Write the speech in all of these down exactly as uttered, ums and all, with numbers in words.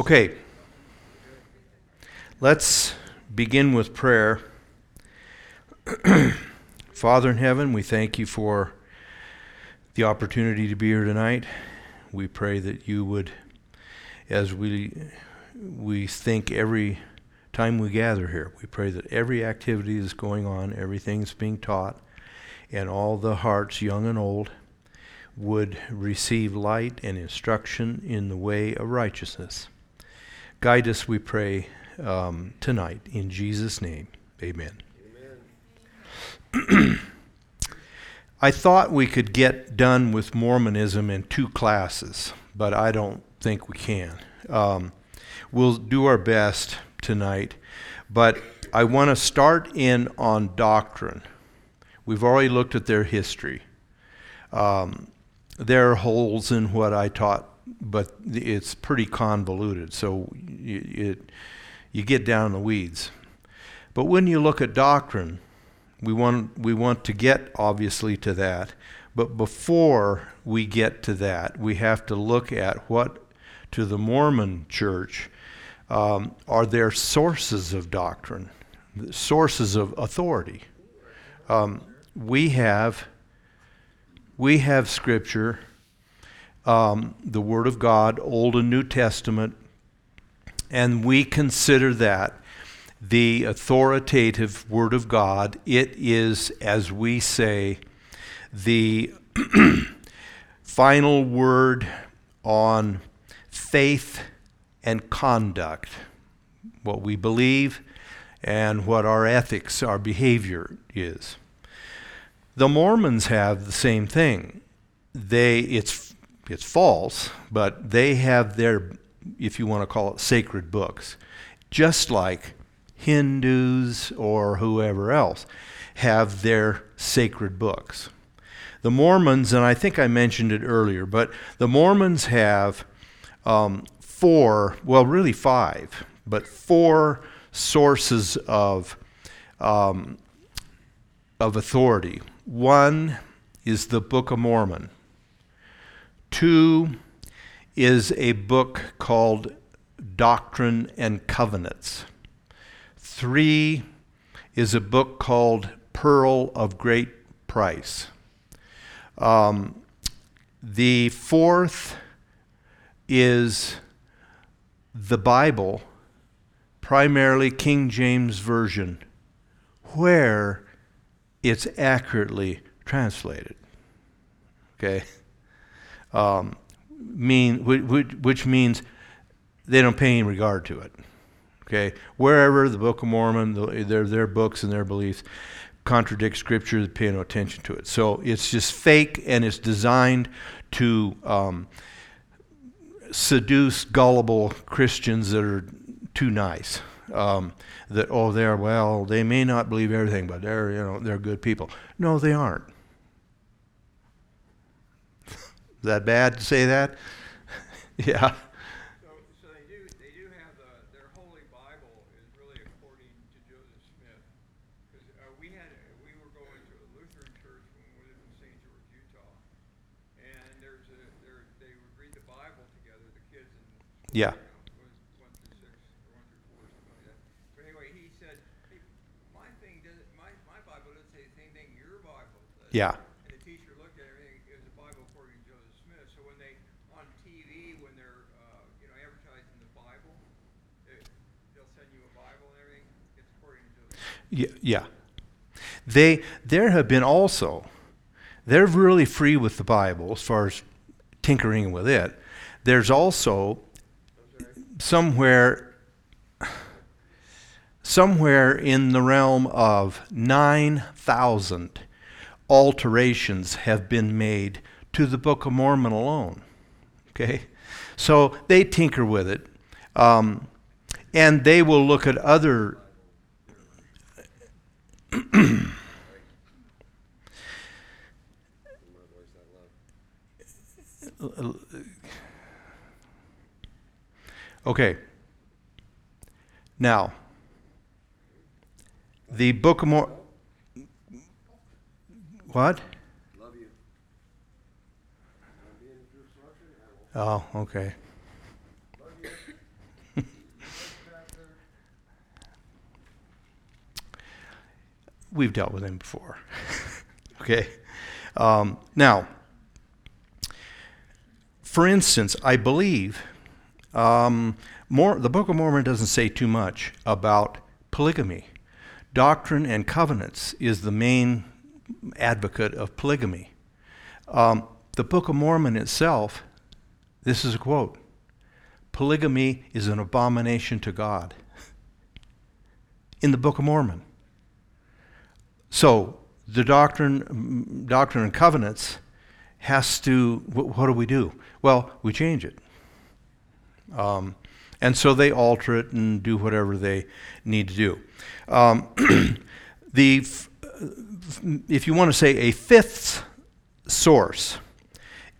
Okay, let's begin with prayer. Father in heaven, we thank you for the opportunity to be here tonight. We pray that you would, as we we think every time we gather here, we pray that every activity that's going on, everything that's being taught, and all the hearts, young and old, would receive light and instruction in the way of righteousness. Guide us, we pray, um, tonight, in Jesus' name. Amen. Amen. I thought we could get done with Mormonism in two classes, but I don't think we can. Um, we'll do our best tonight, but I want to start in on doctrine. We've already looked at their history. Um, there are holes in what I taught, but it's pretty convoluted, so you, it, you get down in the weeds. But when you look at doctrine, we want we want to get, obviously, to that. But before we get to that, we have to look at what, to the Mormon Church, um, are their sources of doctrine, sources of authority. Um, we have we have Scripture. Um, the Word of God, Old and New Testament, and we consider that the authoritative Word of God. It is, as we say, the final word on faith and conduct, what we believe and what our ethics, our behavior is. The Mormons have the same thing. They, it's It's false, but they have their, if you want to call it, sacred books, just like Hindus or whoever else have their sacred books. The Mormons, and I think I mentioned it earlier, but the Mormons have um, four, well, really five, but four sources of um, of authority. One is the Book of Mormon. Two is a book called Doctrine and Covenants. Three is a book called Pearl of Great Price. Um, the fourth is the Bible, primarily King James Version, where it's accurately translated. Okay? Um, mean which means they don't pay any regard to it. Okay, wherever the Book of Mormon, the, their their books and their beliefs contradict Scripture, they pay no attention to it. So it's just fake, and it's designed to um, seduce gullible Christians that are too nice. Um, that oh, they're well, they may not believe everything, but they're you know they're good people. No, they aren't. Is that bad to say that? Yeah. So, so they do. They do have the, their Holy Bible is really according to Joseph Smith. Because uh, we had we were going to a Lutheran church when we lived in Saint George, Utah, and there's a there they would read the Bible together, the kids. And, yeah. You know, one through six, or one through four, something like that. But anyway, he said, hey, my thing doesn't. My my Bible doesn't say the same thing your Bible does. Yeah. Yeah, yeah. They there have been also, they're really free with the Bible as far as tinkering with it. There's also somewhere, somewhere in the realm of nine thousand alterations have been made to the Book of Mormon alone. Okay, so they tinker with it, um, and they will look at other. Okay. Now, the Book of Mormon. What? Love you. Oh, okay. we've dealt with him before. Okay. Um, now, for instance, I believe um, more, the Book of Mormon doesn't say too much about polygamy. Doctrine and Covenants is the main advocate of polygamy. Um, the Book of Mormon itself, this is a quote, polygamy is an abomination to God. In the Book of Mormon. So the Doctrine, Doctrine and Covenants has to, what do we do? Well, we change it. Um, and so they alter it and do whatever they need to do. Um, the, if you want to say a fifth source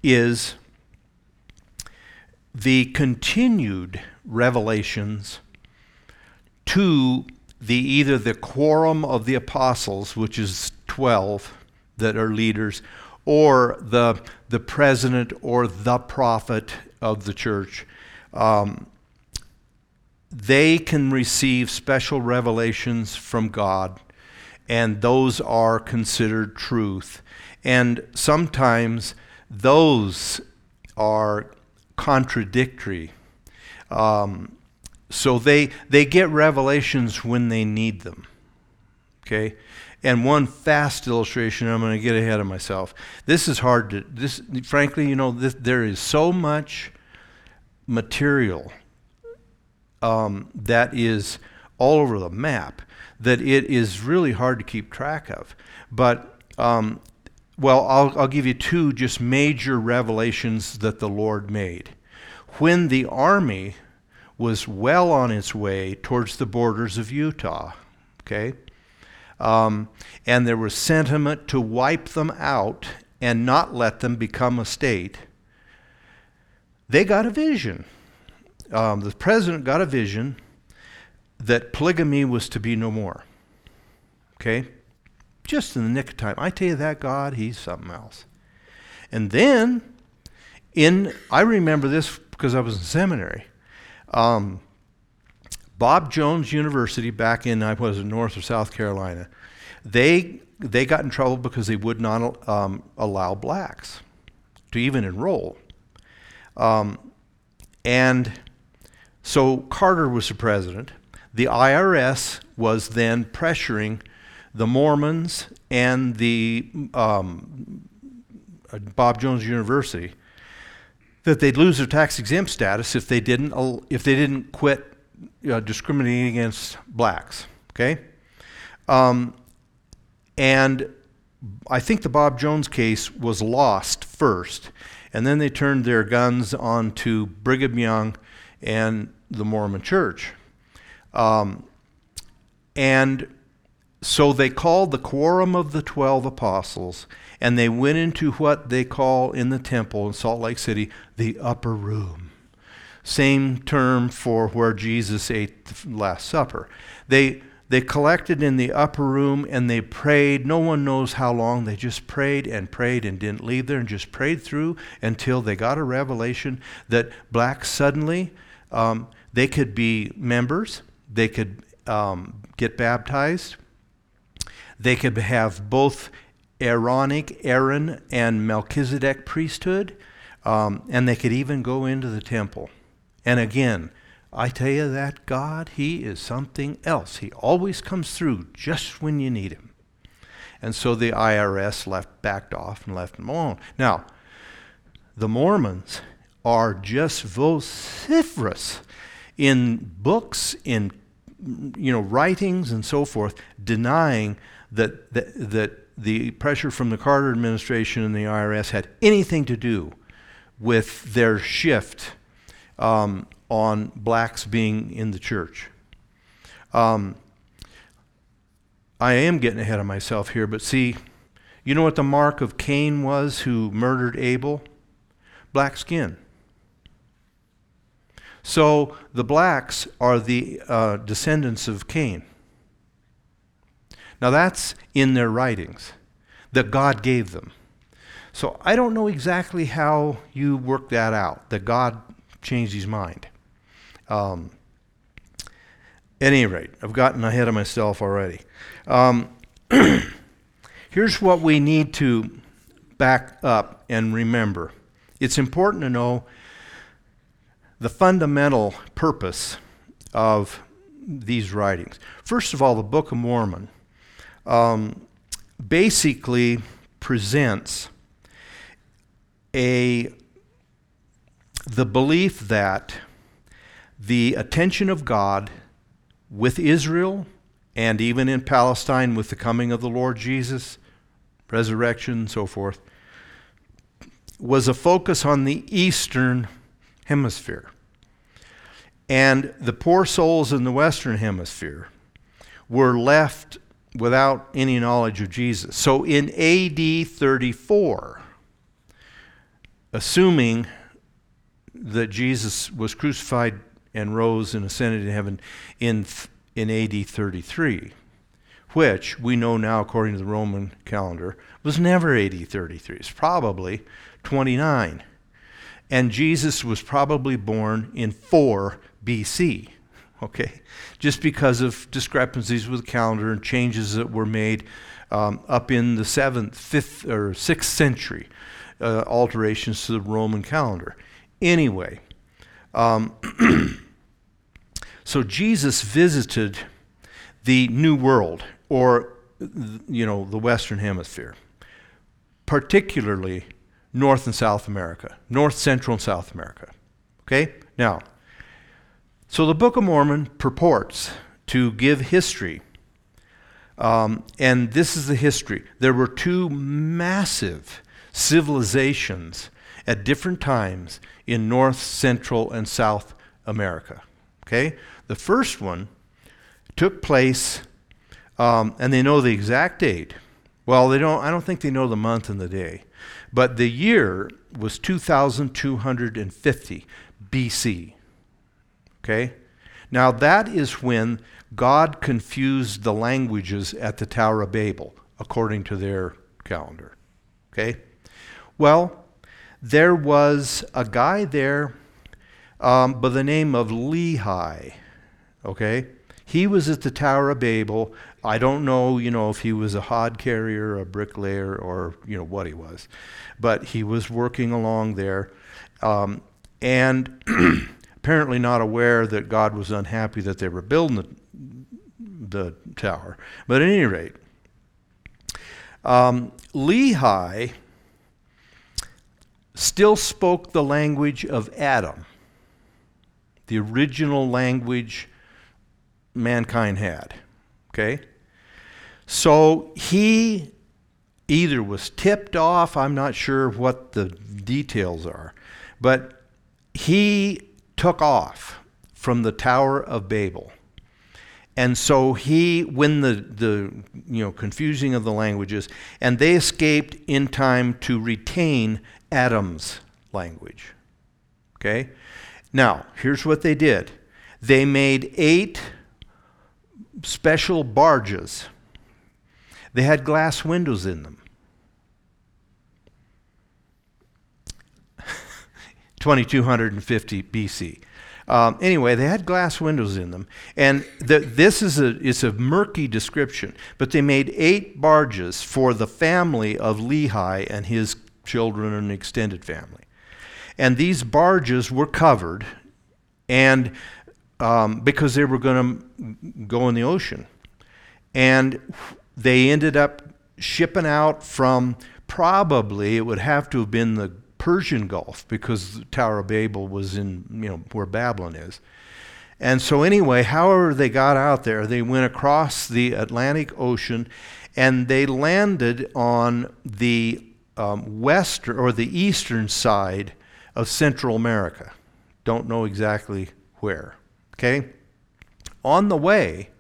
is the continued revelations to the either the quorum of the apostles, which is twelve that are leaders, or the the president or the prophet of the church. Um, they can receive special revelations from God, and those are considered truth. And sometimes those are contradictory. Um, So they, they get revelations when they need them, okay? And one fast illustration, I'm going to get ahead of myself. This is hard to, this frankly, you know, this, there is so much material um, that is all over the map that it is really hard to keep track of. But, um, well, I'll, I'll give you two just major revelations that the Lord made. When the army was well on its way towards the borders of Utah, okay? Um, and there was sentiment to wipe them out and not let them become a state. They got a vision. Um, the president got a vision that polygamy was to be no more, okay? Just in the nick of time. I tell you that God, he's something else. And then, in I remember this because I was in seminary, Um, Bob Jones University back in, I was in North or South Carolina, they they got in trouble because they would not um, allow blacks to even enroll. Um, and so Carter was the president. The I R S was then pressuring the Mormons and the um, Bob Jones University that they'd lose their tax-exempt status if they didn't if they didn't quit you know, discriminating against blacks. Okay, um, and I think the Bob Jones case was lost first, and then they turned their guns onto Brigham Young and the Mormon Church, um, and so they called the Quorum of the Twelve Apostles. And they went into what they call in the temple in Salt Lake City, the upper room. Same term for where Jesus ate the Last Supper. They they collected in the upper room and they prayed. No one knows how long. They just prayed and prayed and didn't leave there and just prayed through until they got a revelation that blacks suddenly, um, they could be members. They could um, get baptized. They could have both Aaronic, Aaron, and Melchizedek priesthood, um, and they could even go into the temple. And again, I tell you that God, he is something else. He always comes through just when you need him. And so the I R S left, backed off and left him alone. Now, the Mormons are just vociferous in books, in you know writings and so forth, denying that that, that the pressure from the Carter administration and the I R S had anything to do with their shift um, on blacks being in the church. Um, I am getting ahead of myself here, but see, you know what the mark of Cain was who murdered Abel? Black skin. So the blacks are the uh, descendants of Cain. Now that's in their writings that God gave them. So I don't know exactly how you work that out, that God changed his mind. Um, at any rate, I've gotten ahead of myself already. Um, Here's what we need to back up and remember. It's important to know the fundamental purpose of these writings. First of all, the Book of Mormon um, basically presents a the belief that the attention of God with Israel and even in Palestine with the coming of the Lord Jesus, resurrection, and so forth, was a focus on the Eastern Hemisphere. And the poor souls in the Western Hemisphere were left without any knowledge of Jesus. So in A D thirty-four, assuming that Jesus was crucified and rose and ascended to heaven in in A D thirty-three, which we know now according to the Roman calendar was never A D thirty-three. It's probably twenty-nine. And Jesus was probably born in four B C, okay? Just because of discrepancies with the calendar and changes that were made um, up in the seventh, fifth, or sixth century, uh, alterations to the Roman calendar. Anyway, um, so Jesus visited the New World, or, you know, the Western Hemisphere, particularly North and South America, North, Central, and South America. Okay? Now, so the Book of Mormon purports to give history, um, and this is the history. There were two massive civilizations at different times in North, Central, and South America. Okay? The first one took place, um, and they know the exact date. Well, they don't. I don't think they know the month and the day, but the year was two thousand two hundred fifty B C. Okay? Now that is when God confused the languages at the Tower of Babel, according to their calendar. Okay? Well, there was a guy there um, by the name of Lehi. Okay? He was at the Tower of Babel. I don't know, you know, if he was a hod carrier, a bricklayer, or, you know, what he was. But he was working along there, um, and apparently not aware that God was unhappy that they were building the, the tower. But at any rate, um, Lehi still spoke the language of Adam, the original language mankind had, okay? So he either was tipped off, I'm not sure what the details are, but he took off from the Tower of Babel. And so he, when the, the you know, confusing of the languages, and they escaped in time to retain Adam's language, okay? Now, here's what they did. They made eight special barges. They had glass windows in them. twenty-two fifty B C. Um, anyway, they had glass windows in them, and the, this is a it's a murky description. But they made eight barges for the family of Lehi and his children and extended family, and these barges were covered, and Um, because they were going to go in the ocean. And they ended up shipping out from, probably it would have to have been the Persian Gulf, because the Tower of Babel was in, you know, where Babylon is. And so anyway, however they got out there, they went across the Atlantic Ocean, and they landed on the um, western or the eastern side of Central America. Don't know exactly where. Okay? On the way,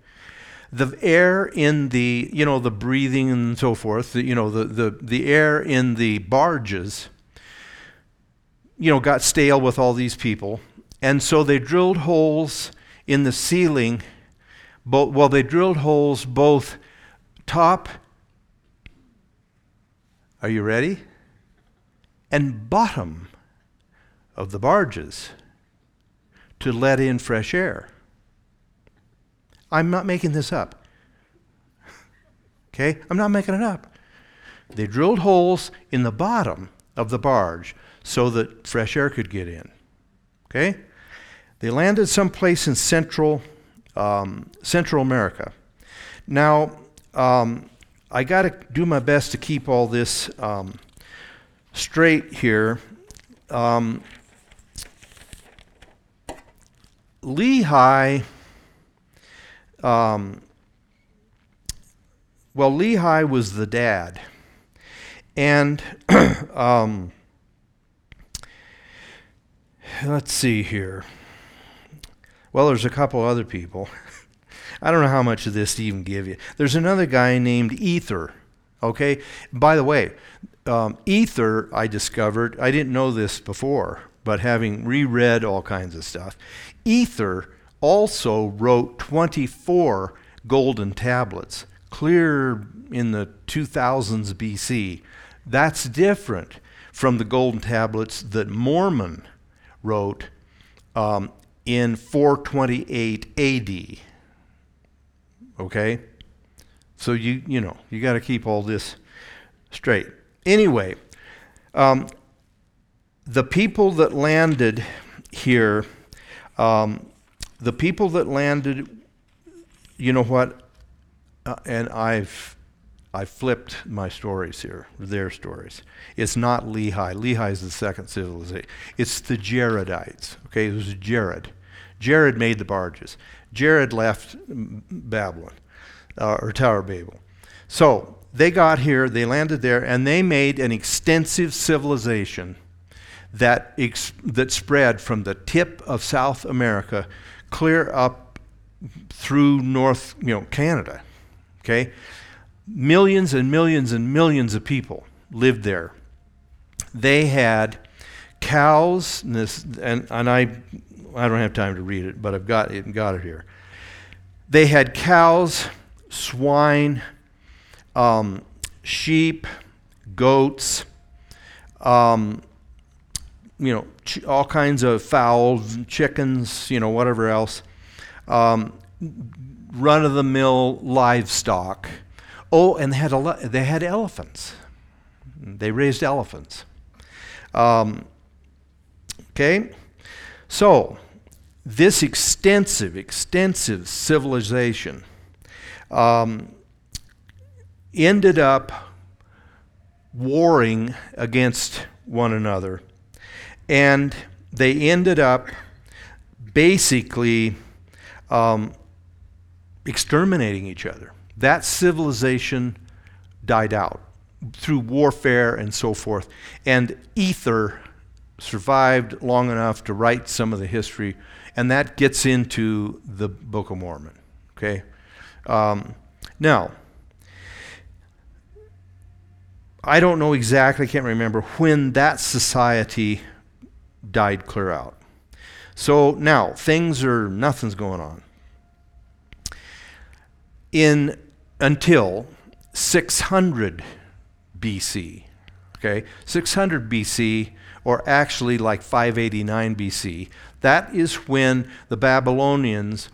the air in the, you know, the breathing and so forth, the, you know, the, the, the air in the barges, you know, got stale with all these people. And so they drilled holes in the ceiling. Bo- well, they drilled holes both top, are you ready? And bottom of the barges, to let in fresh air. I'm not making this up. Okay? I'm not making it up. They drilled holes in the bottom of the barge so that fresh air could get in. Okay? They landed someplace in Central um, Central America. Now, um, I got to do my best to keep all this um, straight here. Um, Lehi, um, well, Lehi was the dad, and um, let's see here. Well, there's a couple other people. I don't know how much of this to even give you. There's another guy named Ether, okay? By the way, um, Ether, I discovered, I didn't know this before, but having reread all kinds of stuff, Ether also wrote twenty-four golden tablets, clear in the two thousands B C. That's different from the golden tablets that Mormon wrote um, in four twenty-eight A D, okay? So you you know, you got to keep all this straight. Anyway, um, the people that landed here, um, the people that landed, you know what? Uh, and I've I flipped my stories here, their stories. It's not Lehi. Lehi is the second civilization. It's the Jaredites. Okay, it was Jared. Jared made the barges. Jared left Babylon, uh, or Tower of Babel. So they got here, they landed there, and they made an extensive civilization that ex- that spread from the tip of South America clear up through North, you know, Canada. Okay, millions and millions and millions of people lived there. They had cows, and, this, and, and I. I don't have time to read it, but I've got it and got it here. They had cows, swine, um, sheep, goats, um, you know, ch- all kinds of fowl, chickens, you know, whatever else, um, run-of-the-mill livestock. Oh, and they had a lot, they had elephants. They raised elephants. Um, okay. So, this extensive, extensive civilization um, ended up warring against one another, and they ended up basically um, exterminating each other. That civilization died out through warfare and so forth, and Ether survived long enough to write some of the history, and that gets into the Book of Mormon. Okay, um, now I don't know exactly, I can't remember when that society died clear out. So now things are nothing's going on in until six hundred B C. Okay, six hundred B C. Or actually like five eighty-nine B C, that is when the Babylonians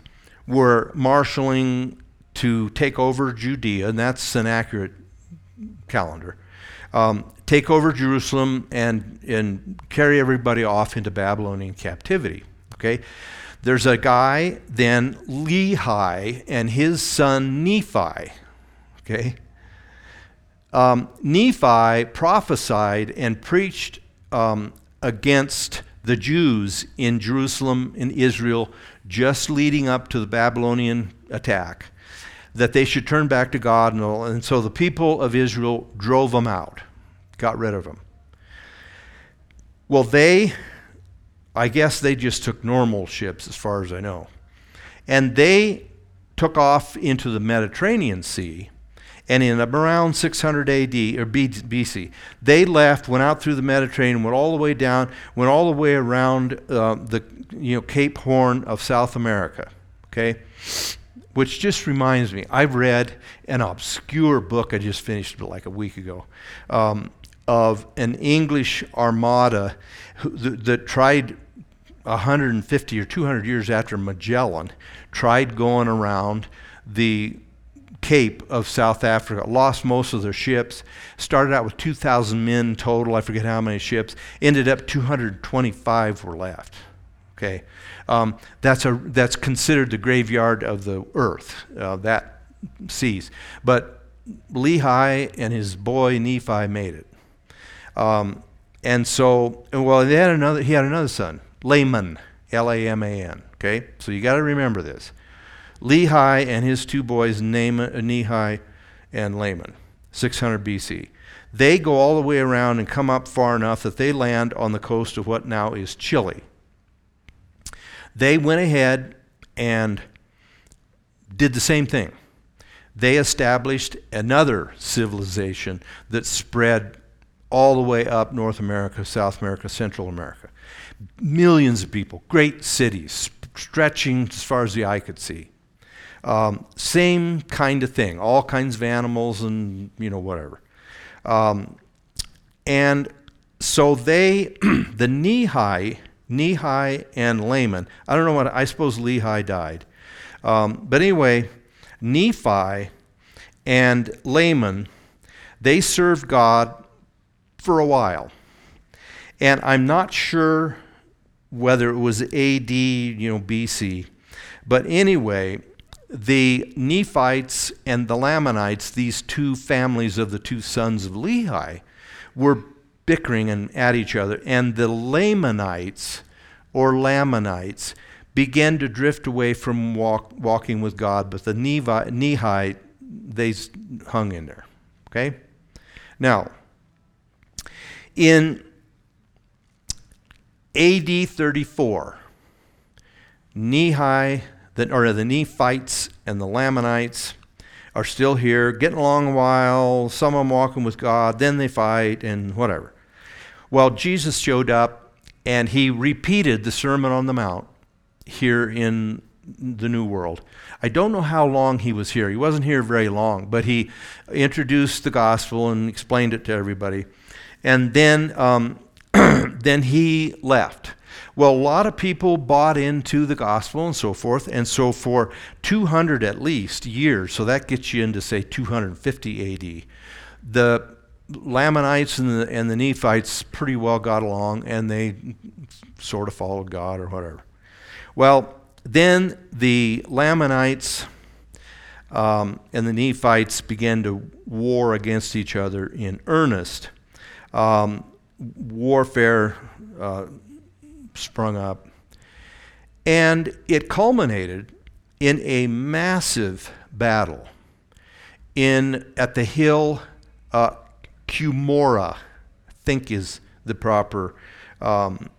were marshaling to take over Judea, and that's an accurate calendar, um, take over Jerusalem and, and carry everybody off into Babylonian captivity, okay? There's a guy then, Lehi, and his son Nephi, okay? Um, Nephi prophesied and preached Um, against the Jews in Jerusalem, in Israel, just leading up to the Babylonian attack, that they should turn back to God. And, all, and so the people of Israel drove them out, got rid of them. Well, they, I guess they just took normal ships as far as I know. And they took off into the Mediterranean Sea. And in around six hundred A D or B C, they left, went out through the Mediterranean, went all the way down, went all the way around uh, the you know Cape Horn of South America. Okay, which just reminds me, I've read an obscure book I just finished like a week ago um, of an English armada who, that, that tried one hundred fifty or two hundred years after Magellan tried going around the Cape of South Africa, lost most of their ships, started out with two thousand men total, I forget how many ships, ended up two hundred twenty-five were left. Okay, um, that's a that's considered the graveyard of the earth, uh, that seas. But Lehi and his boy Nephi made it, um, and so well. They had another. He had another son, Laman, L A M A N. Okay, so you got to remember this: Lehi and his two boys, Nephi and Laman, six hundred B C. They go all the way around and come up far enough that they land on the coast of what now is Chile. They went ahead and did the same thing. They established another civilization that spread all the way up North America, South America, Central America. Millions of people, great cities, stretching as far as the eye could see. Um, same kind of thing, all kinds of animals and, you know, whatever. Um, and so they, the Nephi, Nephi and Laman. I don't know what, I suppose Lehi died. Um, but anyway, Nephi and Laman, they served God for a while. And I'm not sure whether it was A D, you know, B C. But anyway, the Nephites and the Lamanites, these two families of the two sons of Lehi, were bickering and at each other, and the Lamanites or Lamanites began to drift away from walk, walking with God, but the Nephi, Nephi, they hung in there. Okay? Now, in A D thirty-four, Nephi, the, or the Nephites and the Lamanites are still here, getting along a while, some of them walking with God, then they fight and whatever. Well, Jesus showed up, and he repeated the Sermon on the Mount here in the New World. I don't know how long he was here. He wasn't here very long, but he introduced the gospel and explained it to everybody. And then, um, then he left. Well, a lot of people bought into the gospel and so forth, and so for two hundred at least years, so that gets you into, say, two hundred fifty A D, the Lamanites and the, and the Nephites pretty well got along, and they sort of followed God or whatever. Well, then the Lamanites um, and the Nephites began to war against each other in earnest. Um, warfare uh, sprung up, and it culminated in a massive battle in at the hill uh, Cumorah, I think is the proper um,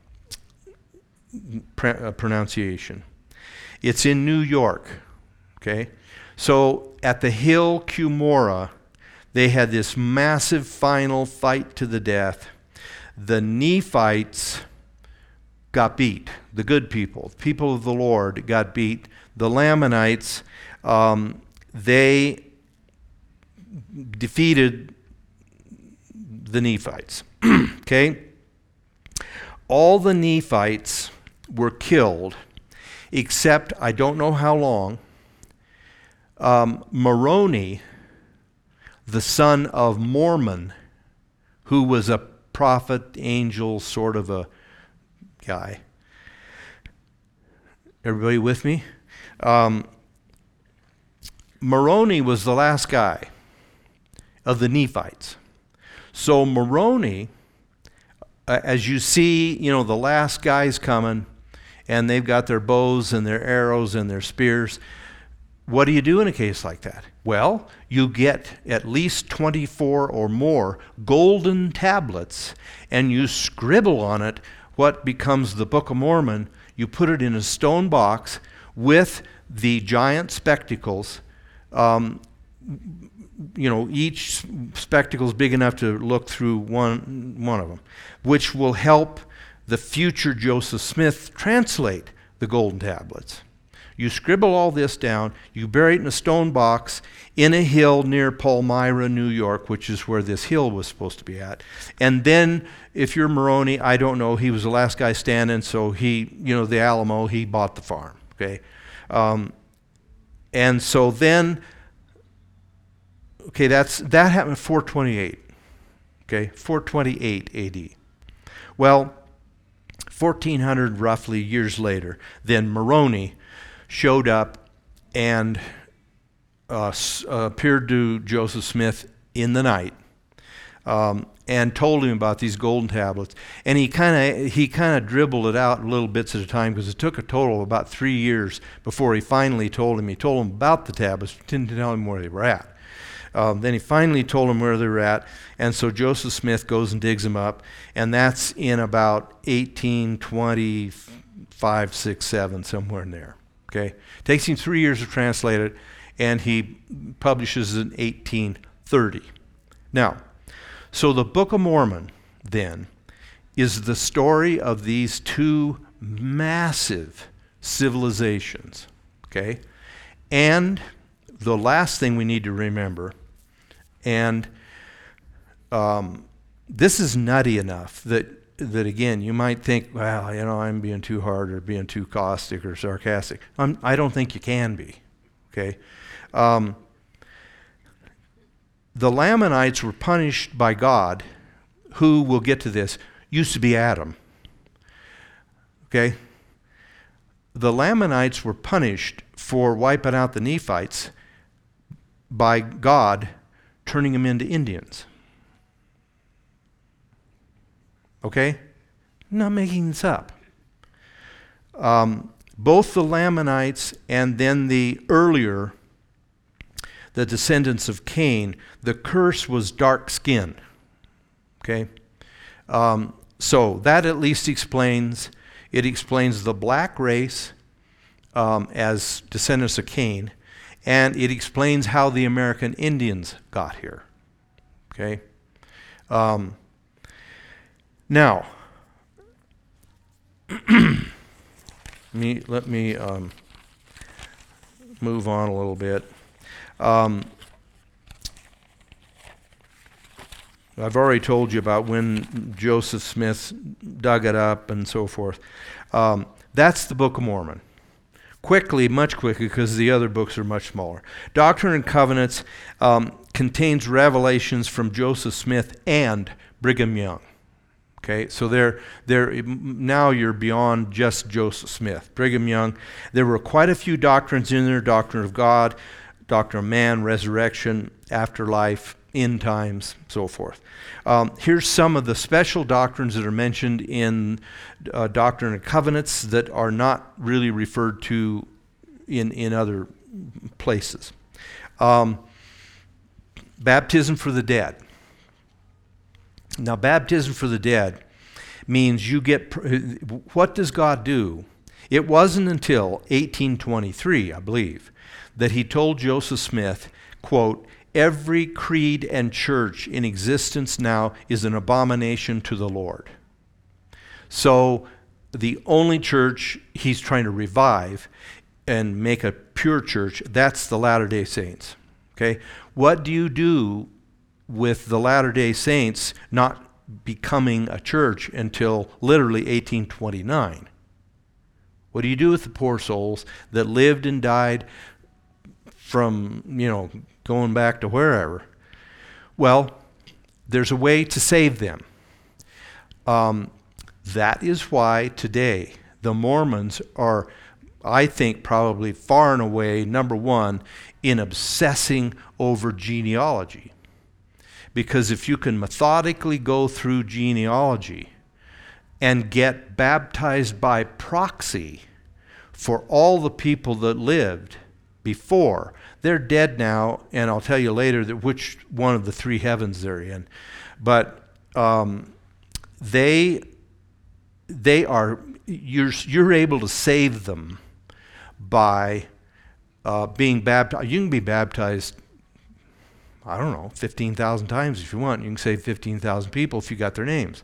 pr- uh, pronunciation. It's in New York, okay? So at the hill Cumorah, they had this massive final fight to the death. The Nephites got beat. The good people, the people of the Lord, got beat. The Lamanites, um, they defeated the Nephites. Okay? All the Nephites were killed, except, I don't know how long, um, Moroni, the son of Mormon, who was a prophet, angel, sort of a guy. Everybody with me? Um, Moroni was the last guy of the Nephites. So Moroni, uh, as you see, you know, the last guy's coming, and they've got their bows and their arrows and their spears. What do you do in a case like that? Well, you get at least twenty-four or more golden tablets, and you scribble on it what becomes the Book of Mormon. You put it in a stone box with the giant spectacles, um, you know, each spectacle is big enough to look through one, one of them, which will help the future Joseph Smith translate the golden tablets. You scribble all this down, you bury it in a stone box in a hill near Palmyra, New York, which is where this hill was supposed to be at. And then, if you're Moroni, I don't know, he was the last guy standing, so he, you know, the Alamo, he bought the farm, okay? Um, and so then Okay, that's that happened in four twenty-eight. Okay, four twenty-eight A D Well, fourteen hundred roughly years later, then Moroni showed up and uh, appeared to Joseph Smith in the night um, and told him about these golden tablets. And he kind of he kind of dribbled it out little bits at a time, because it took a total of about three years before he finally told him. He told him about the tablets, but didn't tell him where they were at. Um, then he finally told him where they were at, and so Joseph Smith goes and digs them up, and that's in about eighteen twenty-five, six, seven, somewhere in there. Okay, takes him three years to translate it, and he publishes it in eighteen thirty. Now, so the Book of Mormon then is the story of these two massive civilizations. Okay, and the last thing we need to remember, and um, this is nutty enough that, that again, you might think, well, you know, I'm being too hard or being too caustic or sarcastic. I'm, I don't think you can be, okay? Um, the Lamanites were punished by God, who, we'll get to this, used to be Adam, okay? The Lamanites were punished for wiping out the Nephites by God turning them into Indians. Okay? I'm not making this up. Um, both the Lamanites and then the earlier, the descendants of Cain, the curse was dark skin. Okay? Um, so that at least explains, it explains the black race um, as descendants of Cain. And it explains how the American Indians got here, okay? Um, now, let me, let me um, move on a little bit. Um, I've already told you about when Joseph Smith dug it up and so forth. Um, that's the Book of Mormon. Quickly, much quicker, because the other books are much smaller. Doctrine and Covenants um, contains revelations from Joseph Smith and Brigham Young. Okay, so they're, they're, now you're beyond just Joseph Smith. Brigham Young, there were quite a few doctrines in there, doctrine of God, doctrine of man, resurrection, afterlife, end times, so forth. Um, here's some of the special doctrines that are mentioned in uh, Doctrine and Covenants that are not really referred to in, in other places. Um, baptism for the dead. Now, baptism for the dead means you get, what does God do? It wasn't until eighteen twenty-three, I believe, that he told Joseph Smith, quote, "Every creed and church in existence now is an abomination to the Lord." So the only church he's trying to revive and make a pure church, that's the Latter-day Saints. Okay? What do you do with the Latter-day Saints not becoming a church until literally eighteen twenty-nine? What do you do with the poor souls that lived and died from, you know, going back to wherever? Well, there's a way to save them. Um, that is why today the Mormons are, I think, probably far and away number one in obsessing over genealogy. Because if you can methodically go through genealogy and get baptized by proxy for all the people that lived before, they're dead now, and I'll tell you later that which one of the three heavens they're in. But um, they they are you're you're able to save them by uh, being baptized. You can be baptized, I don't know, fifteen thousand times if you want. You can save fifteen thousand people if you got their names.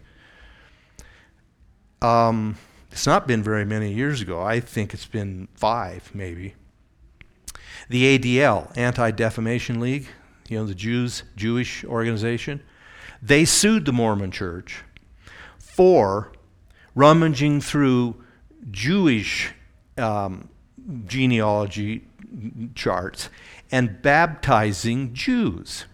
Um, it's not been very many years ago. I think it's been five, maybe. The A D L, Anti-Defamation League, you know, the Jews, Jewish organization, they sued the Mormon Church for rummaging through Jewish um, genealogy charts and baptizing Jews.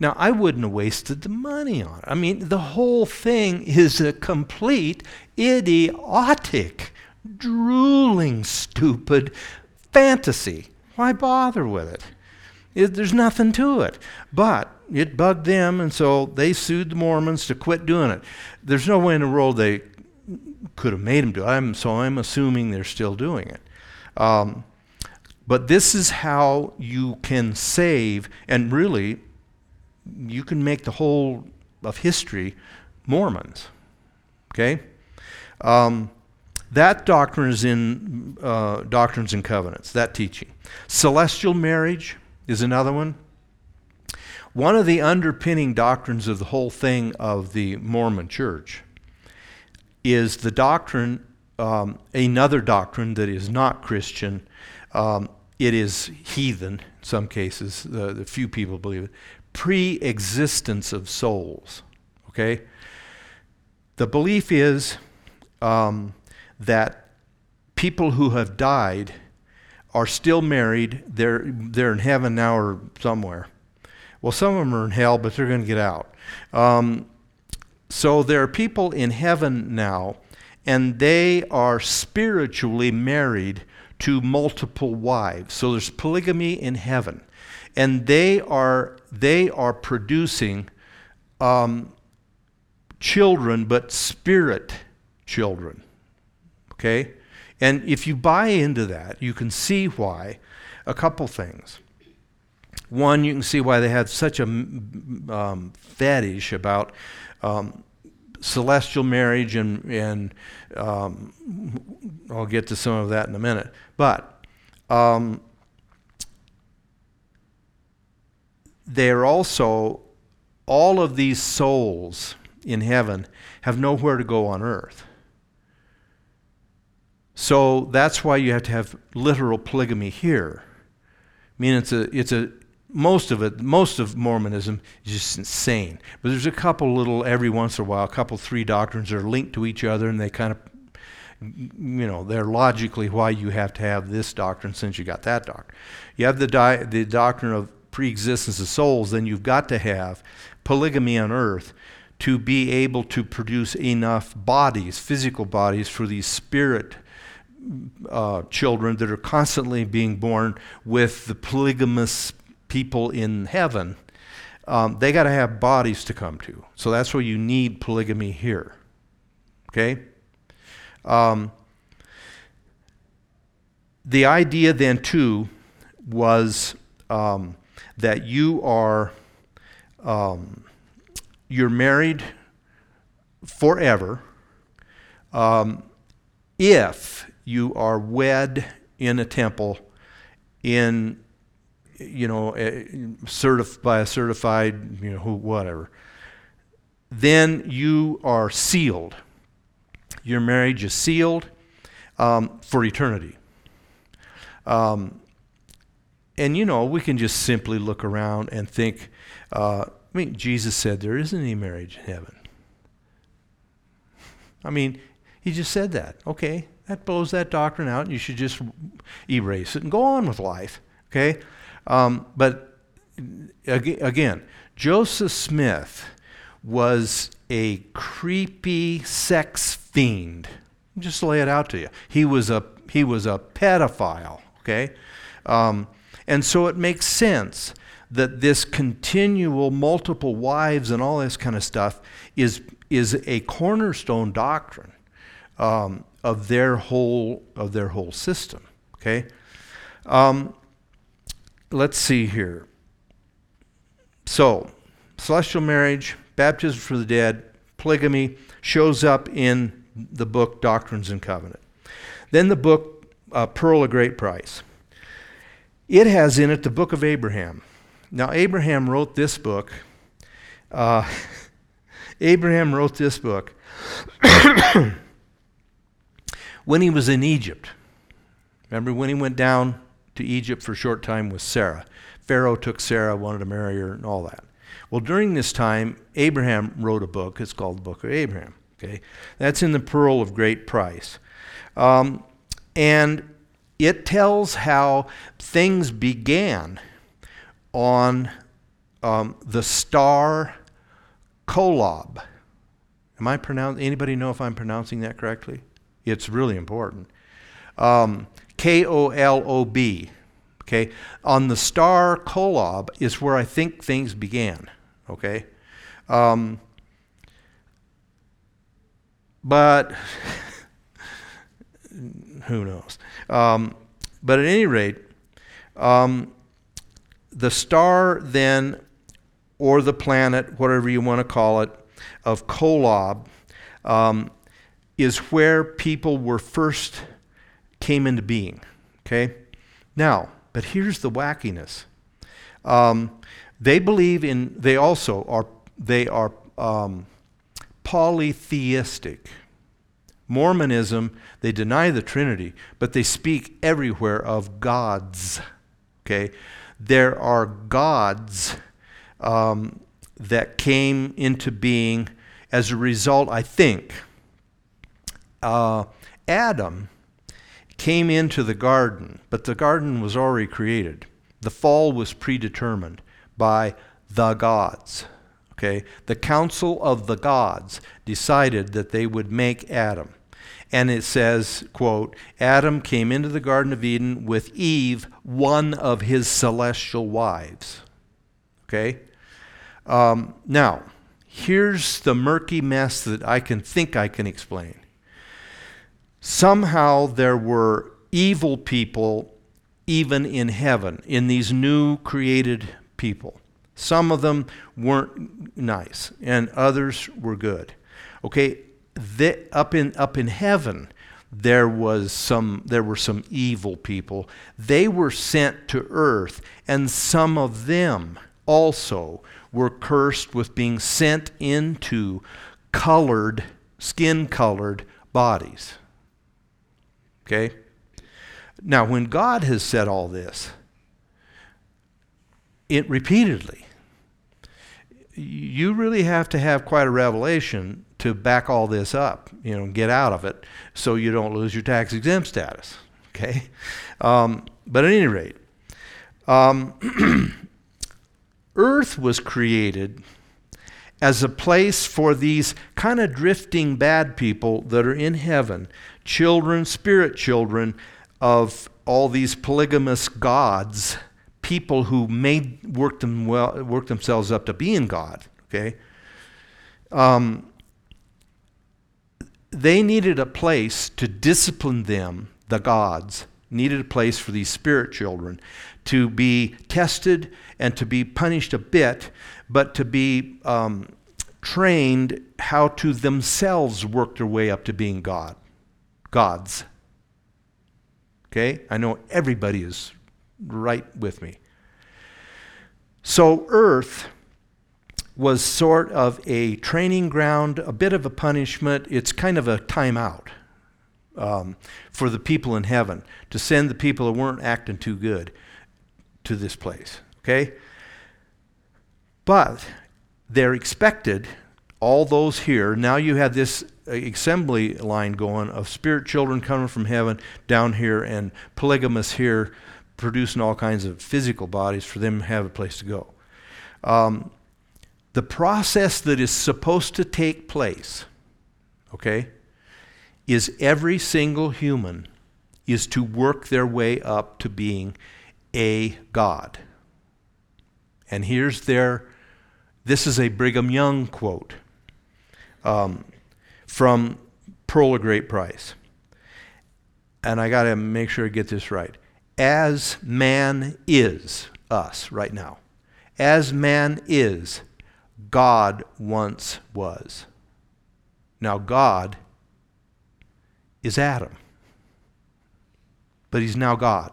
Now, I wouldn't have wasted the money on it. I mean, the whole thing is a complete, idiotic, drooling, stupid fantasy. Why bother with it? It, there's nothing to it. But it bugged them, and so they sued the Mormons to quit doing it. There's no way in the world they could have made them do it, I'm, so I'm assuming they're still doing it. Um, but this is how you can save, and really, you can make the whole of history Mormons, okay? Um, that doctrine is in uh, Doctrines and Covenants, that teaching. Celestial marriage is another one. One of the underpinning doctrines of the whole thing of the Mormon Church is the doctrine, um, another doctrine that is not Christian. Um, it is heathen in some cases. The, the few people believe it. Pre-existence of souls. Okay. The belief is um, that people who have died are still married. They're they're in heaven now or somewhere. Well, some of them are in hell, but they're going to get out. Um, So there are people in heaven now, and they are spiritually married to multiple wives. So there's polygamy in heaven, and they are they are producing um, children, but spirit children. Okay, and if you buy into that, you can see why. A couple things. One, you can see why they have such a um, fetish about um, celestial marriage, and, and um, I'll get to some of that in a minute. But um, they are also, all of these souls in heaven have nowhere to go on earth. So that's why you have to have literal polygamy here. I mean, it's a, it's a, most of it, most of Mormonism is just insane. But there's a couple little, every once in a while, a couple, three doctrines are linked to each other, and they kind of, you know, they're logically why you have to have this doctrine since you got that doctrine. You have the, di- the doctrine of preexistence of souls, then you've got to have polygamy on earth to be able to produce enough bodies, physical bodies, for these spirit uh, children that are constantly being born with the polygamous people in heaven. Um, they got to have bodies to come to. So that's where you need polygamy here. Okay? Um, the idea then, too, was um, that you are, um, you're married forever um, if you are wed in a temple in, you know, certif- by a certified, you know, who, whatever, then you are sealed. Your marriage is sealed um, for eternity. Um, and, you know, we can just simply look around and think, uh, I mean, Jesus said there isn't any marriage in heaven. I mean, he just said that. Okay, that blows that doctrine out, and you should just erase it and go on with life. Okay? Um, but again, Joseph Smith was a creepy sex fiend. Just lay it out to you. He was a he was a pedophile. Okay, um, and so it makes sense that this continual multiple wives and all this kind of stuff is is a cornerstone doctrine um, of their whole of their whole system. Okay. Um, Let's see here. So, celestial marriage, baptism for the dead, polygamy shows up in the book Doctrines and Covenant. Then the book uh, Pearl of Great Price. It has in it the Book of Abraham. Now, Abraham wrote this book. Uh, Abraham wrote this book when he was in Egypt. Remember when he went down to Egypt for a short time with Sarah. Pharaoh took Sarah, wanted to marry her, and all that. Well, during this time, Abraham wrote a book. It's called the Book of Abraham. Okay, that's in the Pearl of Great Price, um, and it tells how things began on um, the star Kolob. Am I pronouncing, anybody know if I'm pronouncing that correctly? It's really important. Um, K O L O B, okay? On the star Kolob is where I think things began, okay? Um, but who knows? Um, but at any rate, um, the star then, or the planet, whatever you want to call it, of Kolob um, is where people were first came into being, okay? Now, but here's the wackiness. Um, they believe in, they also are, they are um, polytheistic. Mormonism, they deny the Trinity, but they speak everywhere of gods, okay? There are gods um, that came into being as a result, I think. Uh, Adam came into the garden, but the garden was already created. The fall was predetermined by the gods, okay? The council of the gods decided that they would make Adam. And it says, quote, Adam came into the Garden of Eden with Eve, one of his celestial wives, okay? Um, now, here's the murky mess that I can think I can explain. Somehow there were evil people even in heaven, in these new created people. Some of them weren't nice, and others were good, okay? The, up in up in heaven, there was some. There were some evil people. They were sent to earth, and some of them also were cursed with being sent into colored, skin-colored bodies. Okay. Now, when God has said all this, it repeatedly, you really have to have quite a revelation to back all this up, you know, get out of it so you don't lose your tax-exempt status, okay? Um, but at any rate, um, Earth was created as a place for these kind of drifting bad people that are in heaven, children, spirit children of all these polygamous gods, people who made worked them well, worked themselves up to being God, okay? Um, They needed a place to discipline them, the gods, needed a place for these spirit children to be tested and to be punished a bit, but to be um, trained how to themselves work their way up to being God, gods. Okay? I know everybody is right with me. So Earth was sort of a training ground, a bit of a punishment. It's kind of a timeout um, for the people in heaven to send the people who weren't acting too good to this place, okay? But they're expected, all those here, now you have this assembly line going of spirit children coming from heaven down here and polygamous here producing all kinds of physical bodies for them to have a place to go. Um, The process that is supposed to take place, okay, is every single human is to work their way up to being a god. And here's their, this is a Brigham Young quote um, from Pearl of Great Price. And I got to make sure I get this right. As man is, us right now, as man is, God once was. Now God is Adam, but he's now God.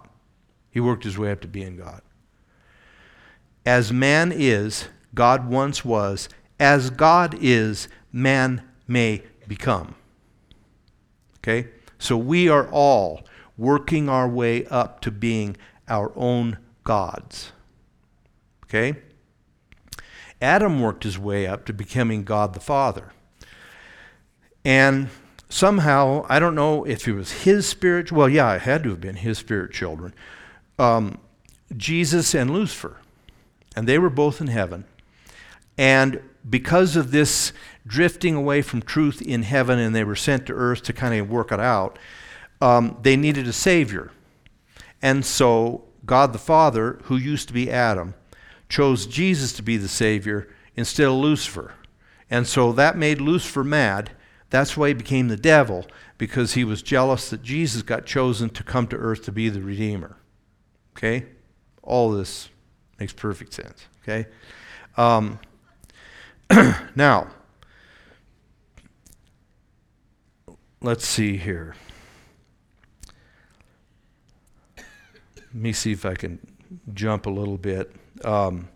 He worked his way up to being God. As man is, God once was. As God is, man may become. Okay? So we are all working our way up to being our own gods. Okay? Adam worked his way up to becoming God the Father. And somehow, I don't know if it was his spirit, well, yeah, it had to have been his spirit children, um, Jesus and Lucifer and they were both in heaven. And because of this drifting away from truth in heaven, and they were sent to earth to kind of work it out, um, they needed a savior. And so God the Father, who used to be Adam, chose Jesus to be the savior instead of Lucifer. And so that made Lucifer mad. That's why he became the devil, because he was jealous that Jesus got chosen to come to earth to be the Redeemer. Okay? All this makes perfect sense. Okay? Um, now, let's see here. Let me see if I can jump a little bit. Um,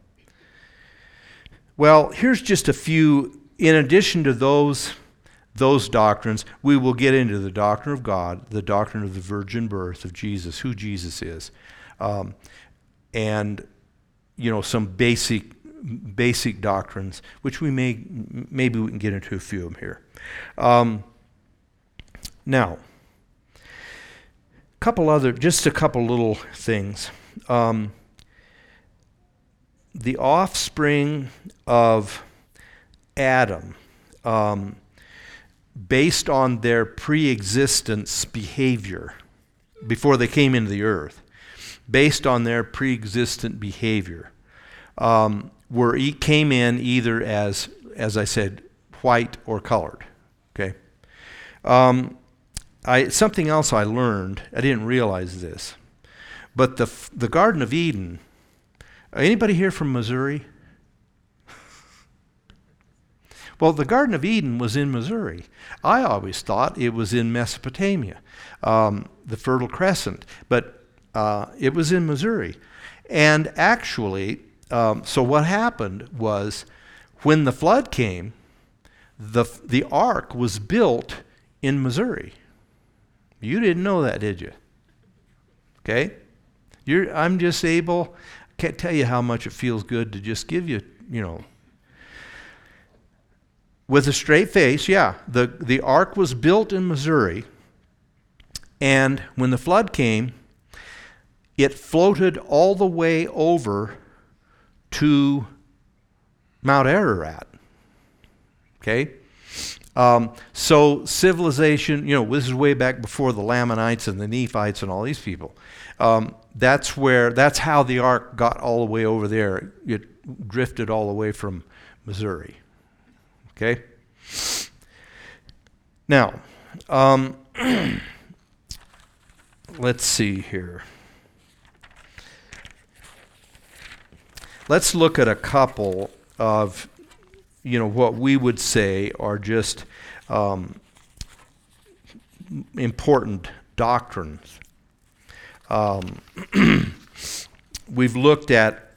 well, here's just a few. In addition to those those doctrines, we will get into the doctrine of God, the doctrine of the virgin birth of Jesus, who Jesus is, um, and you know some basic basic doctrines, which we may maybe we can get into a few of them here. Um, now, couple other just a couple little things. Um, the offspring of Adam. Um, based on their pre-existence behavior before they came into the earth, based on their pre-existent behavior, um, were e- came in either as, as I said, white or colored. Okay. Um, I something else I learned. I didn't realize this, but the the Garden of Eden. Anybody here from Missouri? Well, the Garden of Eden was in Missouri. I always thought it was in Mesopotamia, um, the Fertile Crescent, but uh, it was in Missouri. And actually, um, so what happened was when the flood came, the the ark was built in Missouri. You didn't know that, did you? Okay? You're, I'm just able, can't tell you how much it feels good to just give you, you know, with a straight face, yeah. The, the ark was built in Missouri, and when the flood came, it floated all the way over to Mount Ararat, okay? Um, so civilization, you know, this is way back before the Lamanites and the Nephites and all these people. Um, that's where, that's how the ark got all the way over there. It drifted all the way from Missouri. Okay. Now, um, let's see here. Let's look at a couple of, you know, what we would say are just um, important doctrines. Um, we've looked at,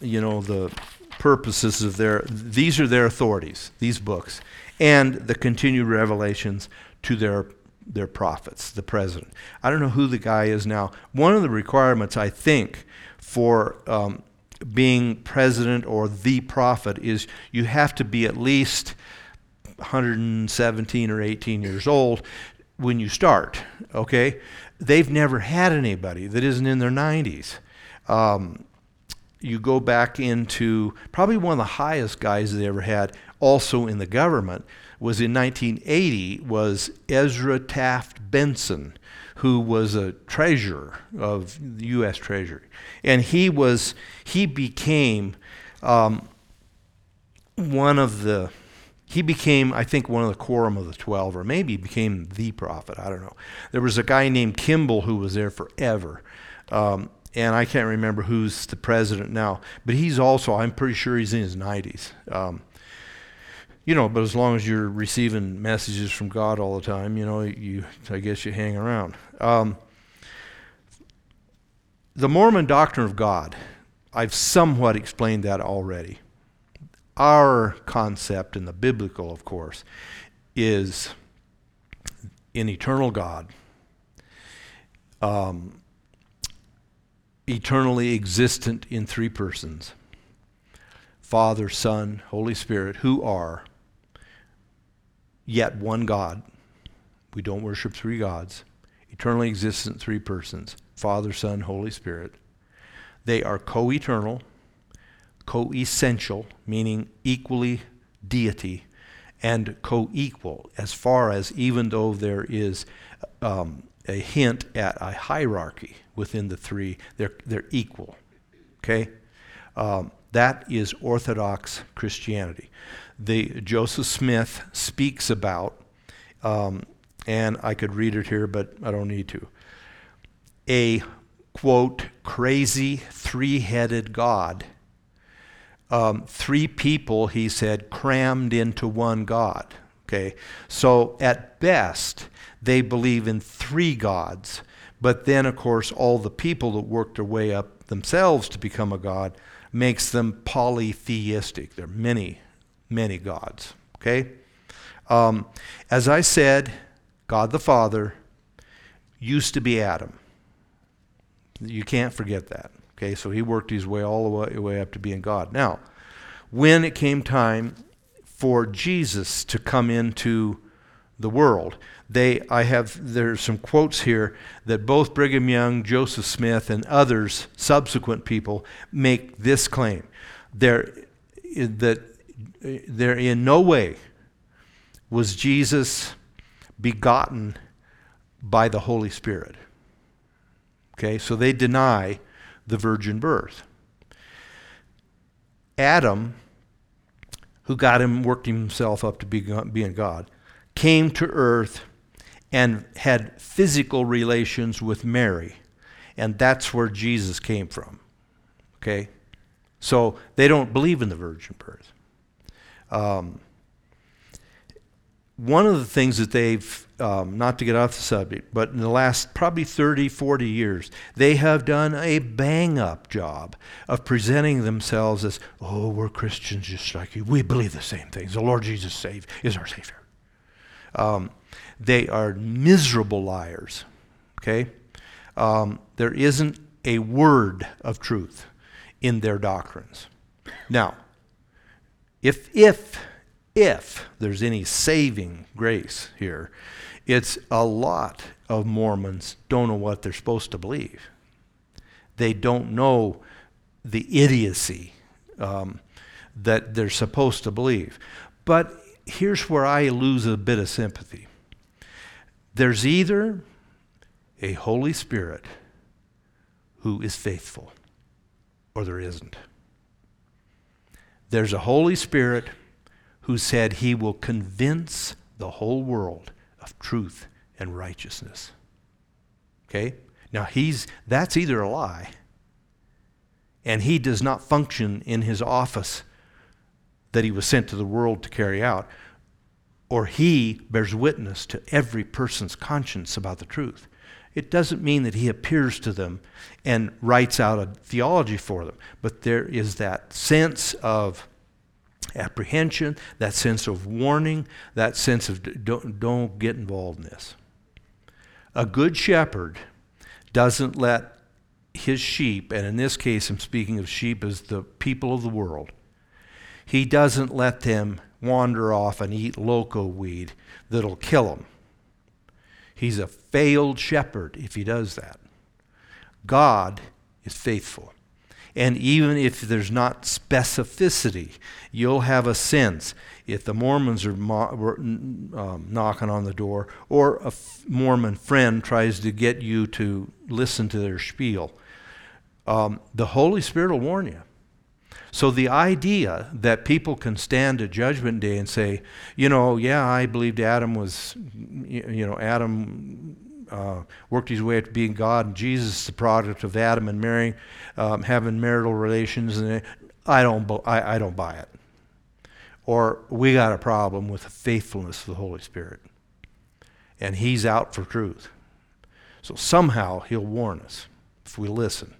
you know, the purposes of their, these are their authorities, these books, and the continued revelations to their their prophets, the president. I don't know who the guy is now. One of the requirements, I think, for um, being president or the prophet is you have to be at least one hundred seventeen or eighteen years old when you start, okay? They've never had anybody that isn't in their nineties. Um, You go back into probably one of the highest guys they ever had, also in the government, was in nineteen eighty, was Ezra Taft Benson, who was a treasurer of the U S Treasury, and he was he became um, one of the he became I think one of the quorum of the twelve, or maybe became the prophet. I don't know. There was a guy named Kimball who was there forever. Um, And I can't remember who's the president now, but he's also, I'm pretty sure he's in his nineties. Um, you know, but as long as you're receiving messages from God all the time, you know, you I guess you hang around. Um, the Mormon doctrine of God, I've somewhat explained that already. Our concept, in the biblical, of course, is an eternal God. Um... eternally existent in three persons, Father, Son, Holy Spirit, who are yet one God. We don't worship three gods. Eternally existent three persons, Father, Son, Holy Spirit. They are co-eternal. co-essential, meaning equally deity, and co-equal, as far as even though there is um, a hint at a hierarchy within the three, they're, they're equal, okay? Um, that is Orthodox Christianity. The Joseph Smith speaks about, um, and I could read it here, but I don't need to, a, quote, crazy three-headed God. Um, three people, he said, crammed into one God, okay? So at best, they believe in three gods, but then, of course, all the people that work their way up themselves to become a god makes them polytheistic. There are many, many gods, okay? Um, as I said, God the Father used to be Adam. You can't forget that, okay? So he worked his way all the way, way up to being God. Now, when it came time for Jesus to come into the world, They, I have, there's some quotes here that both Brigham Young, Joseph Smith, and others, subsequent people, make this claim. There, that there in no way was Jesus begotten by the Holy Spirit. Okay, so they deny the virgin birth. Adam, who got him, worked himself up to be, being God, came to earth and had physical relations with Mary. And that's where Jesus came from, okay? So they don't believe in the virgin birth. Um, one of the things that they've, um, not to get off the subject, but in the last probably thirty, forty years, they have done a bang-up job of presenting themselves as, oh, we're Christians just like you. We believe the same things. The Lord Jesus save, is our Savior. Um, they are miserable liars, okay? Um, there isn't a word of truth in their doctrines. Now, if, if, if there's any saving grace here, it's a lot of Mormons don't know what they're supposed to believe. They don't know the idiocy um, that they're supposed to believe. But here's where I lose a bit of sympathy. There's either a Holy Spirit who is faithful, or there isn't. There's a Holy Spirit who said he will convince the whole world of truth and righteousness. Okay? Now, he's that's either a lie, and he does not function in his office that he was sent to the world to carry out, or he bears witness to every person's conscience about the truth. It doesn't mean that he appears to them and writes out a theology for them, but there is that sense of apprehension, that sense of warning, that sense of don't, don't get involved in this. A good shepherd doesn't let his sheep, and in this case I'm speaking of sheep as the people of the world, he doesn't let them wander off and eat loco weed that'll kill them. He's a failed shepherd if he does that. God is faithful. And even if there's not specificity, you'll have a sense if the Mormons are mo- um, knocking on the door, or a f- Mormon friend tries to get you to listen to their spiel, um, the Holy Spirit will warn you. So the idea that people can stand at Judgment Day and say, you know, yeah, I believed Adam was, you know, Adam uh, worked his way up to being God, and Jesus is the product of Adam and Mary um, having marital relations, and I don't, I, I don't buy it. Or we got a problem with the faithfulness of the Holy Spirit, and he's out for truth. So somehow he'll warn us if we listen.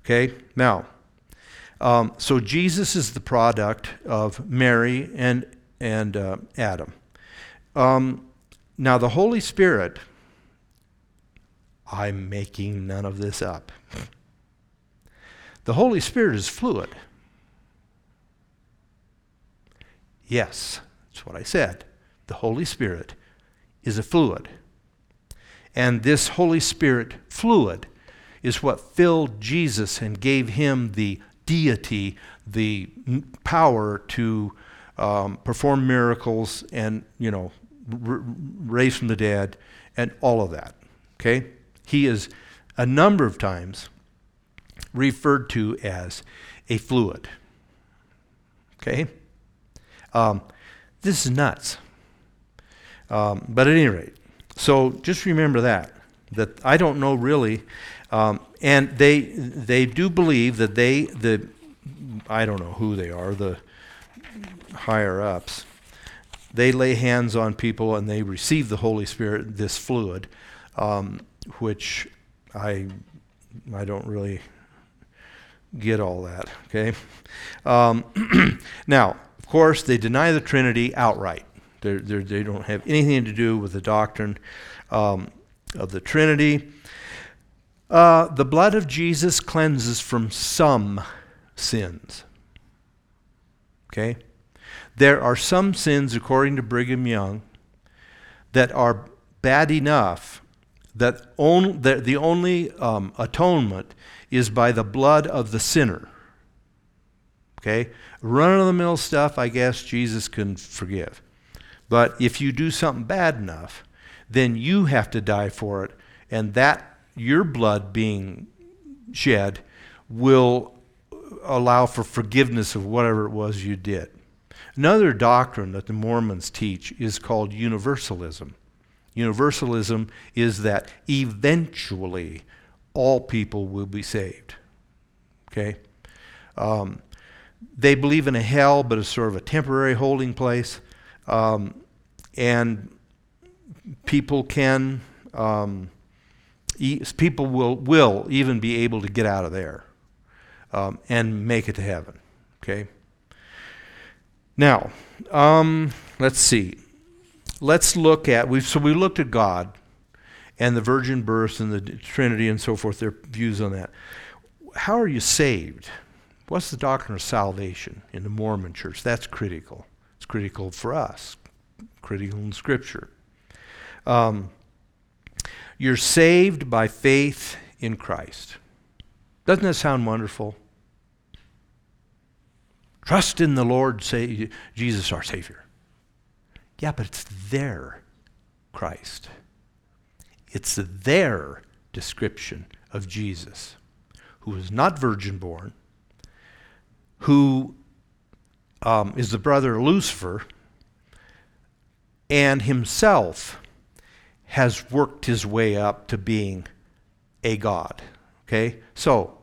Okay, now. Um, so Jesus is the product of Mary and and uh, Adam. Um, now the Holy Spirit, I'm making none of this up. The Holy Spirit is fluid. Yes, that's what I said. The Holy Spirit is a fluid. And this Holy Spirit fluid is what filled Jesus and gave him the deity the power to um, perform miracles and, you know, r- raise from the dead and all of that, okay? He is a number of times referred to as a fluid, okay? Um, this is nuts. Um, but at any rate, so just remember that, that I don't know really, um, and they they do believe that they, the I don't know who they are, the higher-ups, they lay hands on people and they receive the Holy Spirit, this fluid, um, which I I don't really get all that, okay? Um, now, of course, they deny the Trinity outright. They're, they're, they don't have anything to do with the doctrine um, of the Trinity. Uh, the blood of Jesus cleanses from some sins. Okay? There are some sins, according to Brigham Young, that are bad enough that, on, that the only um, atonement is by the blood of the sinner. Okay? Run-of-the-mill stuff, I guess Jesus can forgive. But if you do something bad enough, then you have to die for it, and that your blood being shed will allow for forgiveness of whatever it was you did. Another doctrine that the Mormons teach is called universalism. Universalism is that eventually all people will be saved. Okay? Um, they believe in a hell, but it's sort of a temporary holding place. Um, and people can, um, e- people will, will even be able to get out of there um, and make it to heaven, okay? Now, um, let's see. Let's look at, we've, so we looked at God and the virgin birth and the Trinity and so forth, their views on that. How are you saved? What's the doctrine of salvation in the Mormon church? That's critical. Critical for us, critical in Scripture. Um, you're saved by faith in Christ. Doesn't that sound wonderful? Trust in the Lord, say, Jesus our Savior. Yeah, but it's their Christ. It's their description of Jesus, who is not virgin born, who Um, is the brother of Lucifer, and himself has worked his way up to being a god. Okay? So,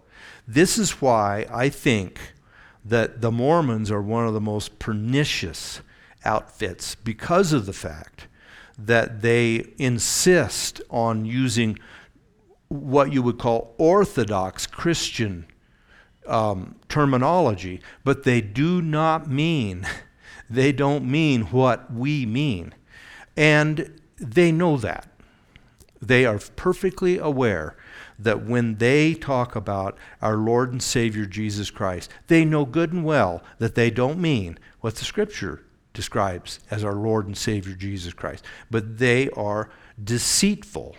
this is why I think that the Mormons are one of the most pernicious outfits, because of the fact that they insist on using what you would call orthodox Christian Um, terminology, but they do not mean, they don't mean what we mean. And they know that. They are perfectly aware that when they talk about our Lord and Savior Jesus Christ, they know good and well that they don't mean what the Scripture describes as our Lord and Savior Jesus Christ. But they are deceitful.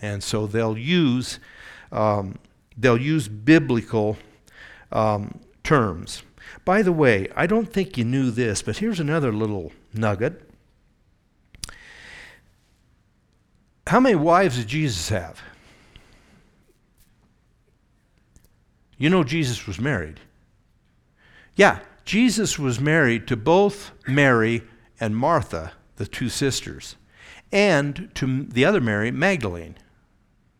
And so they'll use um, They'll use biblical um, terms. By the way, I don't think you knew this, but here's another little nugget. How many wives did Jesus have? You know Jesus was married. Yeah, Jesus was married to both Mary and Martha, the two sisters, and to the other Mary, Magdalene.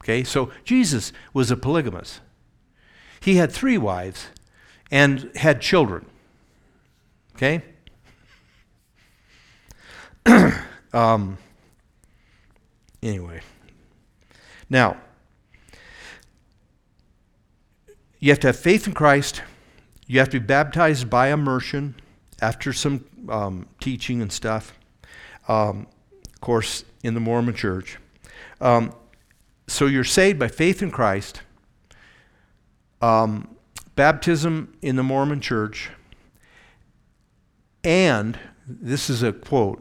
Okay, so Jesus was a polygamist. He had three wives and had children. Okay? um, anyway. Now, you have to have faith in Christ. You have to be baptized by immersion after some um, teaching and stuff. Um, of course, in the Mormon church. Um, So you're saved by faith in Christ, um, baptism in the Mormon church, and, this is a quote,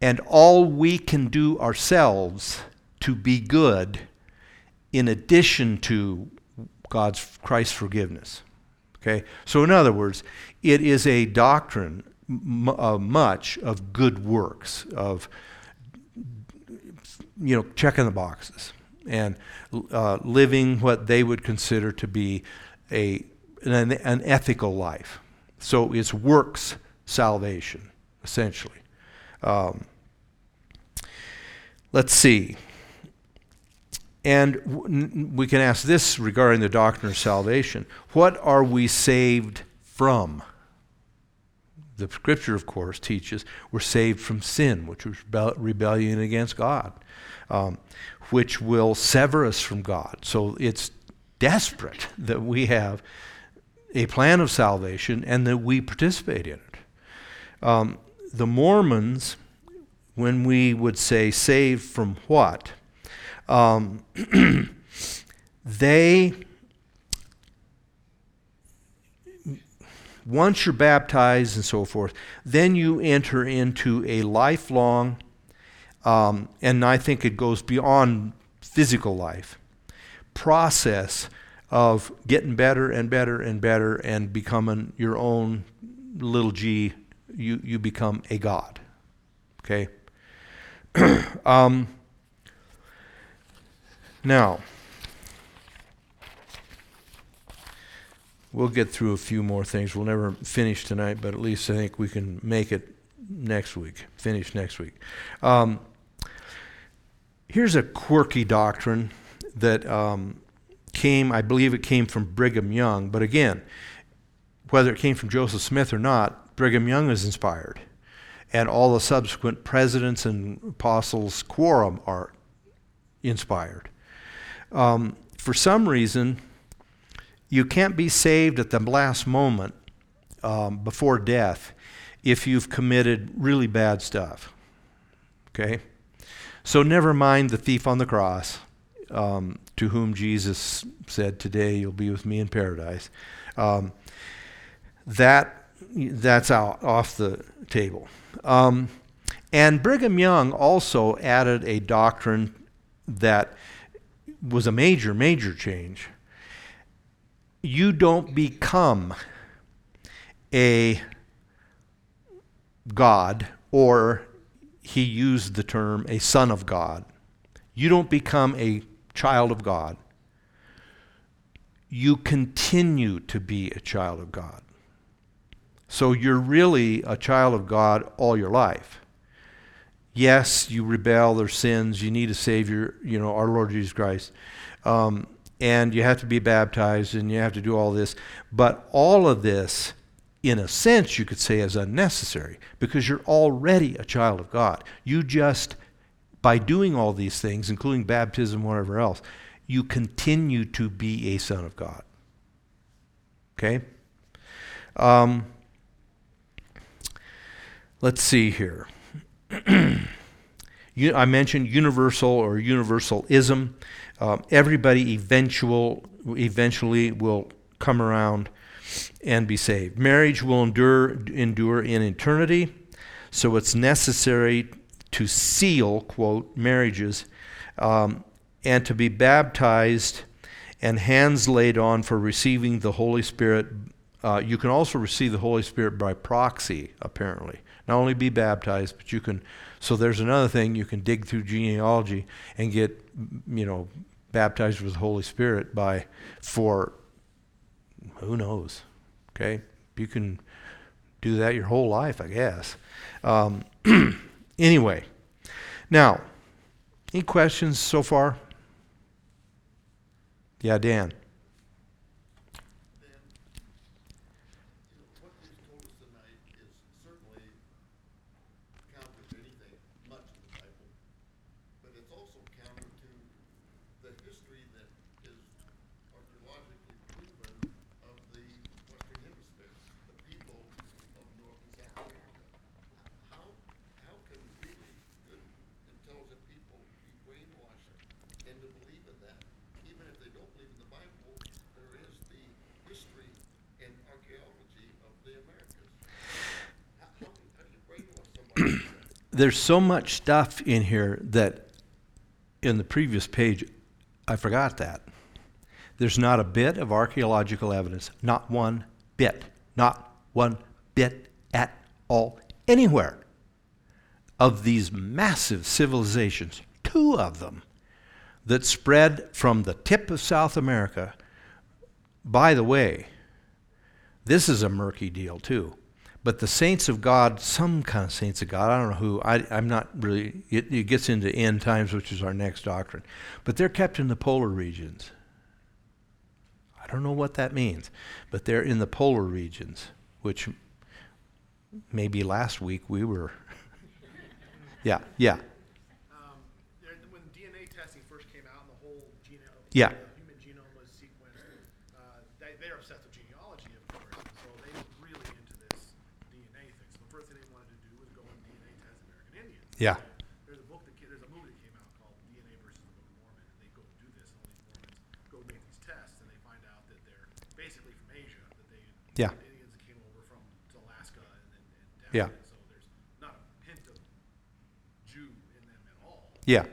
and all we can do ourselves to be good in addition to God's Christ's forgiveness. Okay? So in other words, it is a doctrine m- uh, much of good works, of, you know, checking the boxes and uh, living what they would consider to be a an, an ethical life. So it's works salvation, essentially. Um, let's see. And w- we can ask this regarding the doctrine of salvation. What are we saved from? The scripture, of course, teaches we're saved from sin, which is rebellion against God, um, which will sever us from God. So it's desperate that we have a plan of salvation and that we participate in it. Um, the Mormons, when we would say saved from what, um, they, once you're baptized and so forth, then you enter into a lifelong, um, and I think it goes beyond physical life, process of getting better and better and better and becoming your own little g, you, you become a god, okay? um, now, we'll get through a few more things. We'll never finish tonight, but at least I think we can make it next week, finish next week. Um, here's a quirky doctrine that um, came, I believe it came from Brigham Young, but again, whether it came from Joseph Smith or not, Brigham Young is inspired, and all the subsequent presidents and apostles' quorum are inspired. Um, for some reason, you can't be saved at the last moment um, before death if you've committed really bad stuff, okay? So never mind the thief on the cross, um, to whom Jesus said, today you'll be with me in paradise. Um, that that's out off the table. Um, and Brigham Young also added a doctrine that was a major, major change. You don't become a god, or he used the term a son of God. You don't become a child of God. You continue to be a child of God. So you're really a child of God all your life. Yes, you rebel, there's sins, you need a Savior, you know, our Lord Jesus Christ. Um, And you have to be baptized, and you have to do all this. But all of this, in a sense, you could say is unnecessary, because you're already a child of God. You just, by doing all these things, including baptism, whatever else, you continue to be a son of God. Okay? Um, let's see here. you, I mentioned universal or universalism. Um, everybody eventual, eventually will come around and be saved. Marriage will endure endure in eternity, so it's necessary to seal, quote, marriages, um, and to be baptized and hands laid on for receiving the Holy Spirit. Uh, you can also receive the Holy Spirit by proxy, apparently. Not only be baptized, but you can, so there's another thing, you can dig through genealogy and get, you know, baptized with the Holy Spirit by, for, who knows, okay? You can do that your whole life, I guess. Um, anyway, now, any questions so far? Yeah, Dan. There's so much stuff in here that in the previous page, I forgot that. There's not a bit of archaeological evidence, not one bit, not one bit at all anywhere of these massive civilizations, two of them, that spread from the tip of South America. By the way, this is a murky deal too, but the saints of God, some kind of saints of God, I don't know who, I, I'm not really, it, it gets into end times, which is our next doctrine, but they're kept in the polar regions. I don't know what that means, but they're in the polar regions, which maybe last week we were, yeah, yeah. Yeah. The human genome was sequenced. Uh, they, they're obsessed with genealogy, of course, so they were really into this D N A thing. So the first thing they wanted to do was go on D N A test American Indians. Yeah. There's a book that there's a movie that came out called D N A versus the Book of Mormon, and they go do this, and all these Mormons go make these tests, and they find out that they're basically from Asia, that they yeah. the Indians came over from Alaska and then down. Yeah. And so there's not a hint of Jew in them at all. Yeah.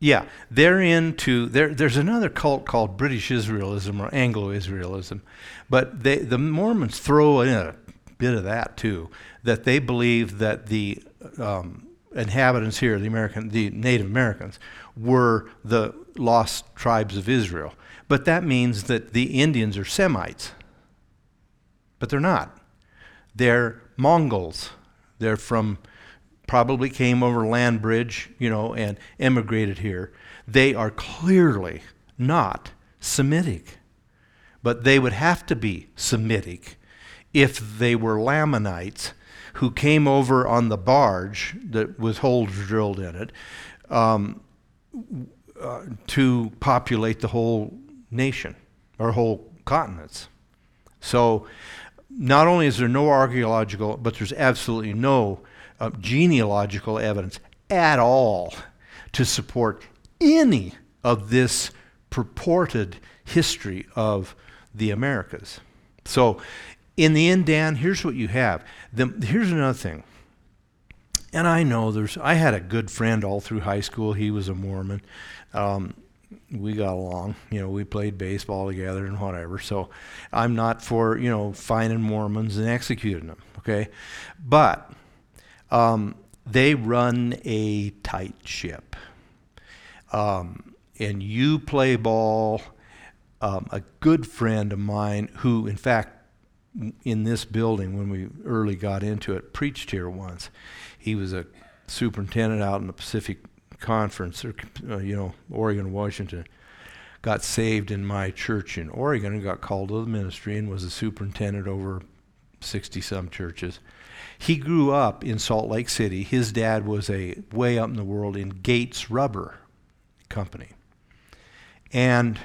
Yeah, they're into, they're, there's another cult called British Israelism or Anglo-Israelism, but they, the Mormons throw in a bit of that too, that they believe that the um, inhabitants here, the American, the Native Americans, were the lost tribes of Israel. But that means that the Indians are Semites, but they're not. They're Mongols. They're from... probably came over land bridge, you know, and emigrated here. They are clearly not Semitic, but they would have to be Semitic if they were Lamanites who came over on the barge that with holes drilled in it um, uh, to populate the whole nation or whole continents. So not only is there no archaeological, but there's absolutely no Uh, genealogical evidence at all to support any of this purported history of the Americas. So in the end, Dan, here's what you have. The, here's another thing. And I know there's, I had a good friend all through high school. He was a Mormon. Um, we got along, you know, we played baseball together and whatever. So I'm not for, you know, finding Mormons and executing them, okay? But Um, they run a tight ship, um, and you play ball. Um, a good friend of mine who, in fact, in this building when we early got into it, preached here once. He was a superintendent out in the Pacific Conference, or, uh, you know, Oregon, Washington. Got saved in my church in Oregon and got called to the ministry and was a superintendent over sixty-some churches. He grew up in Salt Lake City. His dad was a way up in the world in Gates Rubber Company. And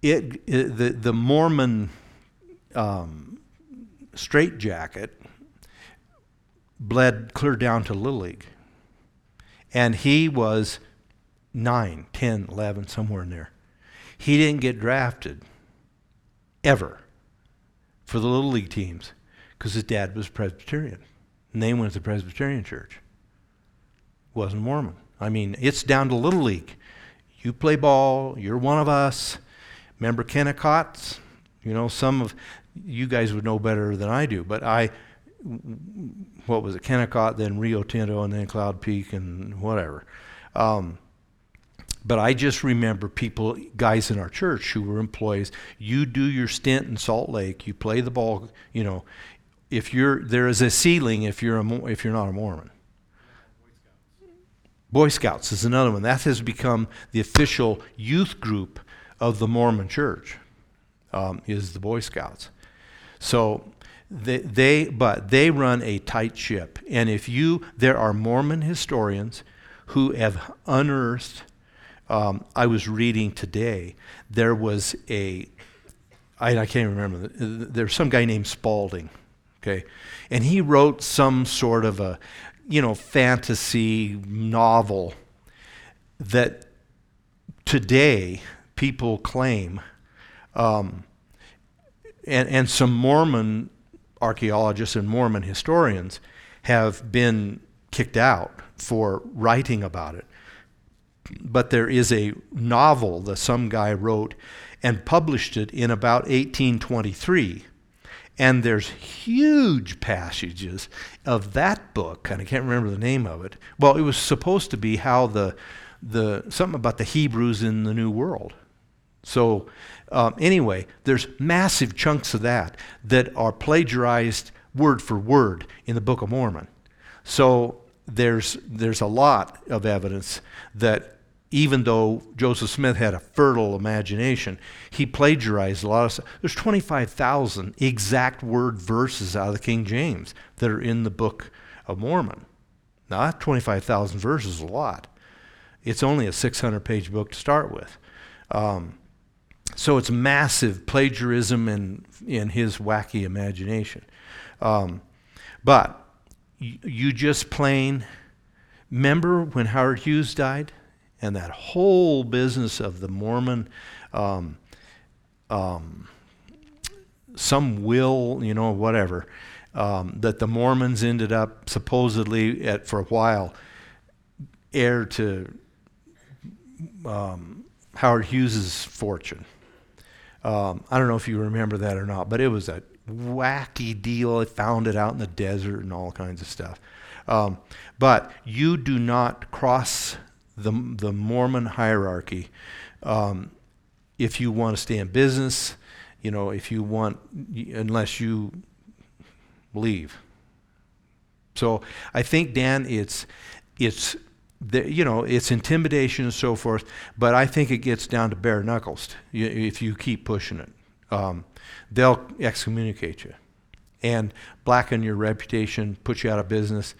it, it the, the Mormon um, straitjacket bled clear down to Little League. And he was nine, ten, eleven, somewhere in there. He didn't get drafted ever for the Little League teams, because his dad was Presbyterian, and they went to the Presbyterian church. Wasn't Mormon. I mean, it's down to Little League. You play ball, you're one of us. Remember Kennecott? You know, some of you guys would know better than I do, but I, what was it, Kennecott, then Rio Tinto, and then Cloud Peak, and whatever. Um, But I just remember people, guys in our church who were employees, you do your stint in Salt Lake, you play the ball, you know, if you're, there is a ceiling if you're a, if you're not a Mormon. Boy Scouts is another one. That has become the official youth group of the Mormon church, um, is the Boy Scouts. So they, they, but they run a tight ship. And if you, there are Mormon historians who have unearthed, Um, I was reading today, there was a, I, I can't remember, there's some guy named Spaulding, okay? And he wrote some sort of a, you know, fantasy novel that today people claim, um, and, and some Mormon archaeologists and Mormon historians have been kicked out for writing about it. But there is a novel that some guy wrote and published it in about eighteen twenty-three. And there's huge passages of that book, and I can't remember the name of it. Well, it was supposed to be how the, the something about the Hebrews in the New World. So um, anyway, there's massive chunks of that that are plagiarized word for word in the Book of Mormon. So there's there's a lot of evidence that even though Joseph Smith had a fertile imagination, he plagiarized a lot of stuff. There's twenty-five thousand exact word verses out of the King James that are in the Book of Mormon. Now, that twenty-five thousand verses is a lot. It's only a six hundred page book to start with. Um, so it's massive plagiarism in, in his wacky imagination. Um, but you, you just plain, remember when Howard Hughes died? And that whole business of the Mormon, um, um, some will, you know, whatever, um, that the Mormons ended up supposedly at, for a while, heir to um, Howard Hughes's fortune. Um, I don't know if you remember that or not, but it was a wacky deal. They found it out in the desert and all kinds of stuff. Um, but you do not cross the the Mormon hierarchy. Um, if you want to stay in business, you know, if you want, unless you leave. So I think, Dan, it's, it's the, you know, it's intimidation and so forth, but I think it gets down to bare knuckles if you keep pushing it. Um, they'll excommunicate you and blacken your reputation, put you out of business,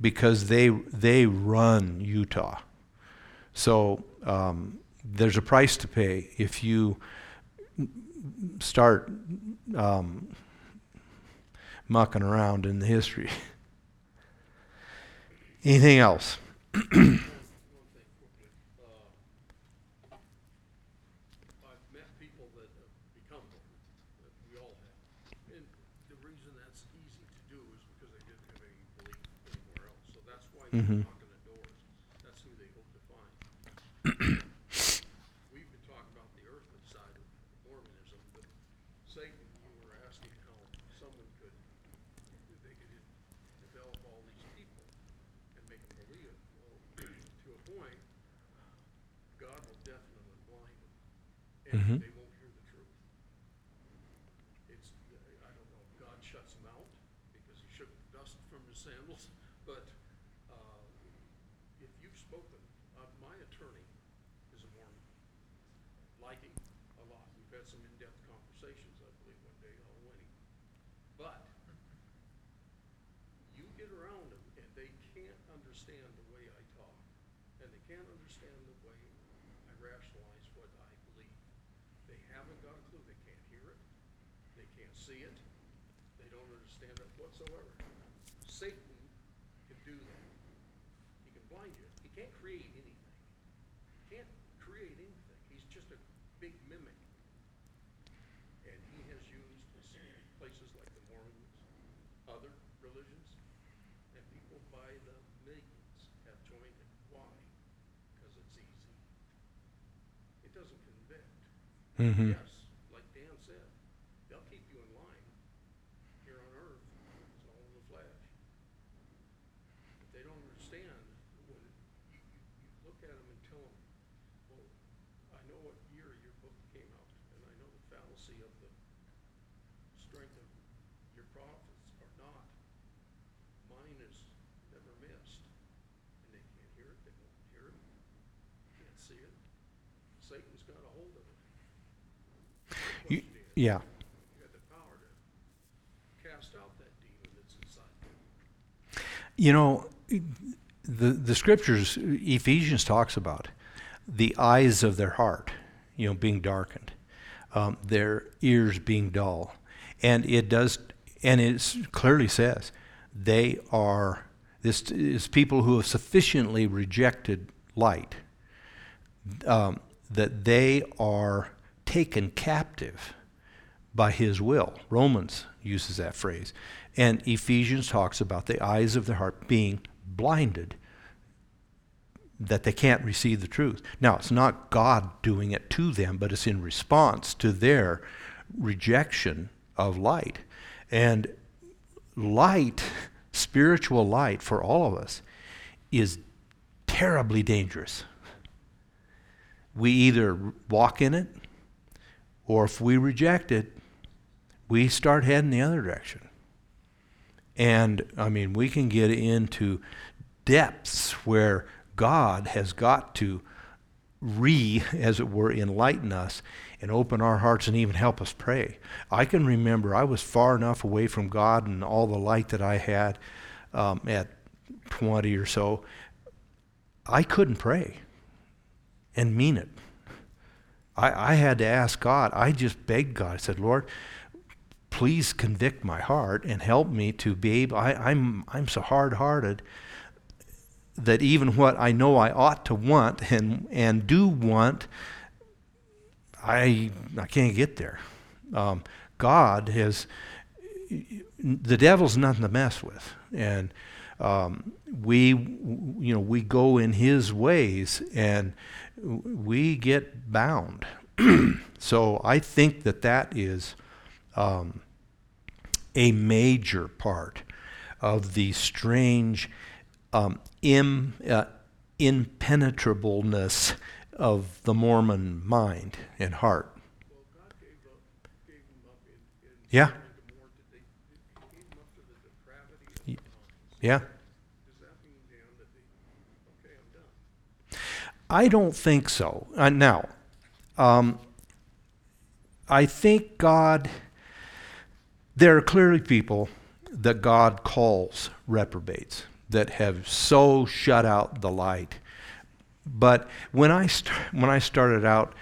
because they they run Utah. So um, there's a price to pay if you start um, mucking around in the history. Anything else? Mm-hmm. We've been talking about the earthly side of Mormonism, but Satan, you were asking how someone could, if they could develop all these people and make them believe it. Well, to a point, God will definitely blind them, and mm-hmm. they won't hear the truth. It's, I don't know if God shuts them out because he shook the dust from his sandals, but uh, if you've spoken, uh, my attorney, liking a lot. We've had some in-depth conversations, I believe, one day on winning. But you get around them, and they can't understand the way I talk, and they can't understand the way I rationalize what I believe. They haven't got a clue. They can't hear it. They can't see it. They don't understand it whatsoever. Satan can do that. He can blind you. He can't create anything. He can't create anything. Just a big mimic, and he has used places like the Mormons, other religions, and people by the millions have joined it. Why? Because it's easy. It doesn't convict. Mm-hmm. Yes, like Dan said, they'll keep you in line here on earth. It's all in the flesh. But they don't understand when it, you, you look at them and tell them, what year your book came out, and I know the fallacy of the strength of your prophets are not. Mine is never missed, and they can't hear it, they won't hear it, can't see it. Satan's got a hold of it. You, yeah. You got the power to cast out that demon that's inside you. You know, the the scriptures, Ephesians talks about the eyes of their heart, you know, being darkened, um, their ears being dull, and it does, and it clearly says they are, this is people who have sufficiently rejected light, um, that they are taken captive by his will. Romans uses that phrase, And Ephesians talks about the eyes of the heart being blinded, that they can't receive the truth. Now, it's not God doing it to them, but it's in response to their rejection of light. And light, spiritual light for all of us, is terribly dangerous. We either walk in it, or if we reject it, we start heading the other direction. And, I mean, we can get into depths where God has got to re, as it were, enlighten us and open our hearts and even help us pray. I can remember I was far enough away from God and all the light that I had um, at twenty or so, I couldn't pray and mean it. I, I had to ask God. I just begged God. I said, Lord, please convict my heart and help me to be able, I, I'm, I'm so hard-hearted that even what I know I ought to want and and do want, I I can't get there. Um, God has, the devil's nothing to mess with, and um, we you know we go in his ways and we get bound. So I think that that is um, a major part of the strange Um, im, uh, impenetrableness of the Mormon mind and heart. Well, God gave up, gave him up in, in yeah. They, he gave him up to the depravity of the yeah. Does that mean down that they, okay, I'm done? I don't think so. Uh, now, um, I think God, there are clearly people that God calls reprobates, that have so shut out the light. But when I st- when I started out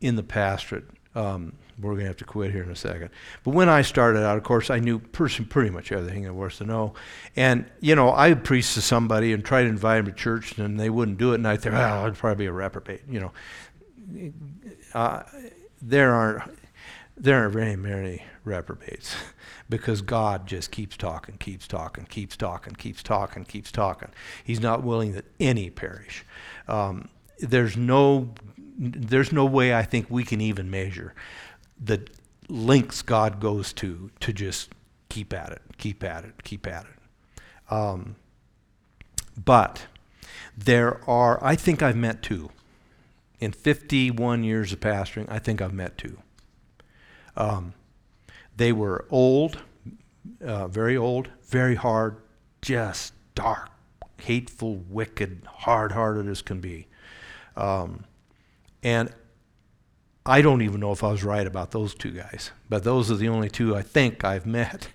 in the pastorate, um, we're going to have to quit here in a second, but when I started out, of course, I knew pers- pretty much everything there was to know. And, you know, I would preach to somebody and try to invite them to church, and they wouldn't do it, and I think, oh, I'd probably be a reprobate, you know. Uh, there aren't, there aren't very many reprobates, because God just keeps talking, keeps talking, keeps talking, keeps talking, keeps talking. He's not willing that any perish. Um, there's no, there's no way I think we can even measure the lengths God goes to to just keep at it, keep at it, keep at it. Um, but there are, I think I've met two. In fifty-one years of pastoring, I think I've met two. Um, They were old, uh, very old, very hard, just dark, hateful, wicked, hard-hearted as can be. Um, and I don't even know if I was right about those two guys, but those are the only two I think I've met.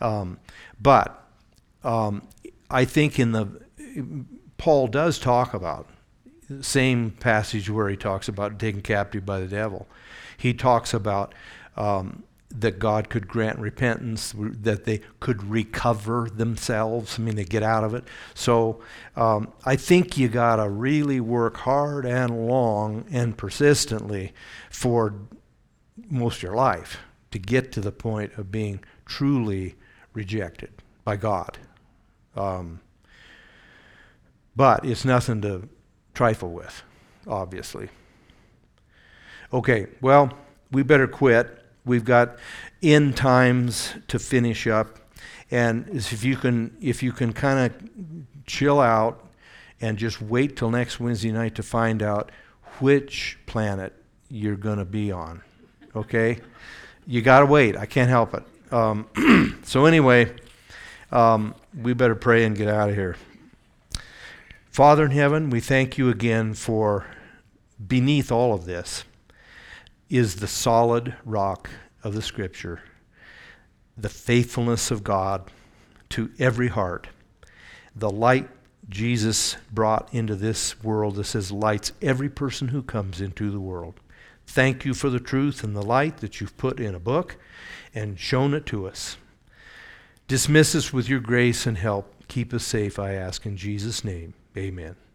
Um, but um, I think in the, Paul does talk about, the same passage where he talks about taken captive by the devil. He talks about, um, that God could grant repentance, that they could recover themselves. I mean, they get out of it. So um, I think you got to really work hard and long and persistently for most of your life to get to the point of being truly rejected by God. Um, but it's nothing to trifle with, obviously. Okay, well, we better quit. We've got end times to finish up, and if you can if you can kind of chill out and just wait till next Wednesday night to find out which planet you're going to be on, okay? You got to wait. I can't help it. Um, so anyway, um, we better pray and get out of here. Father in heaven, we thank you again for beneath all of this is the solid rock of the Scripture, the faithfulness of God to every heart, the light Jesus brought into this world that says lights every person who comes into the world. Thank you for the truth and the light that you've put in a book and shown it to us. Dismiss us with your grace and help. Keep us safe, I ask in Jesus' name. Amen.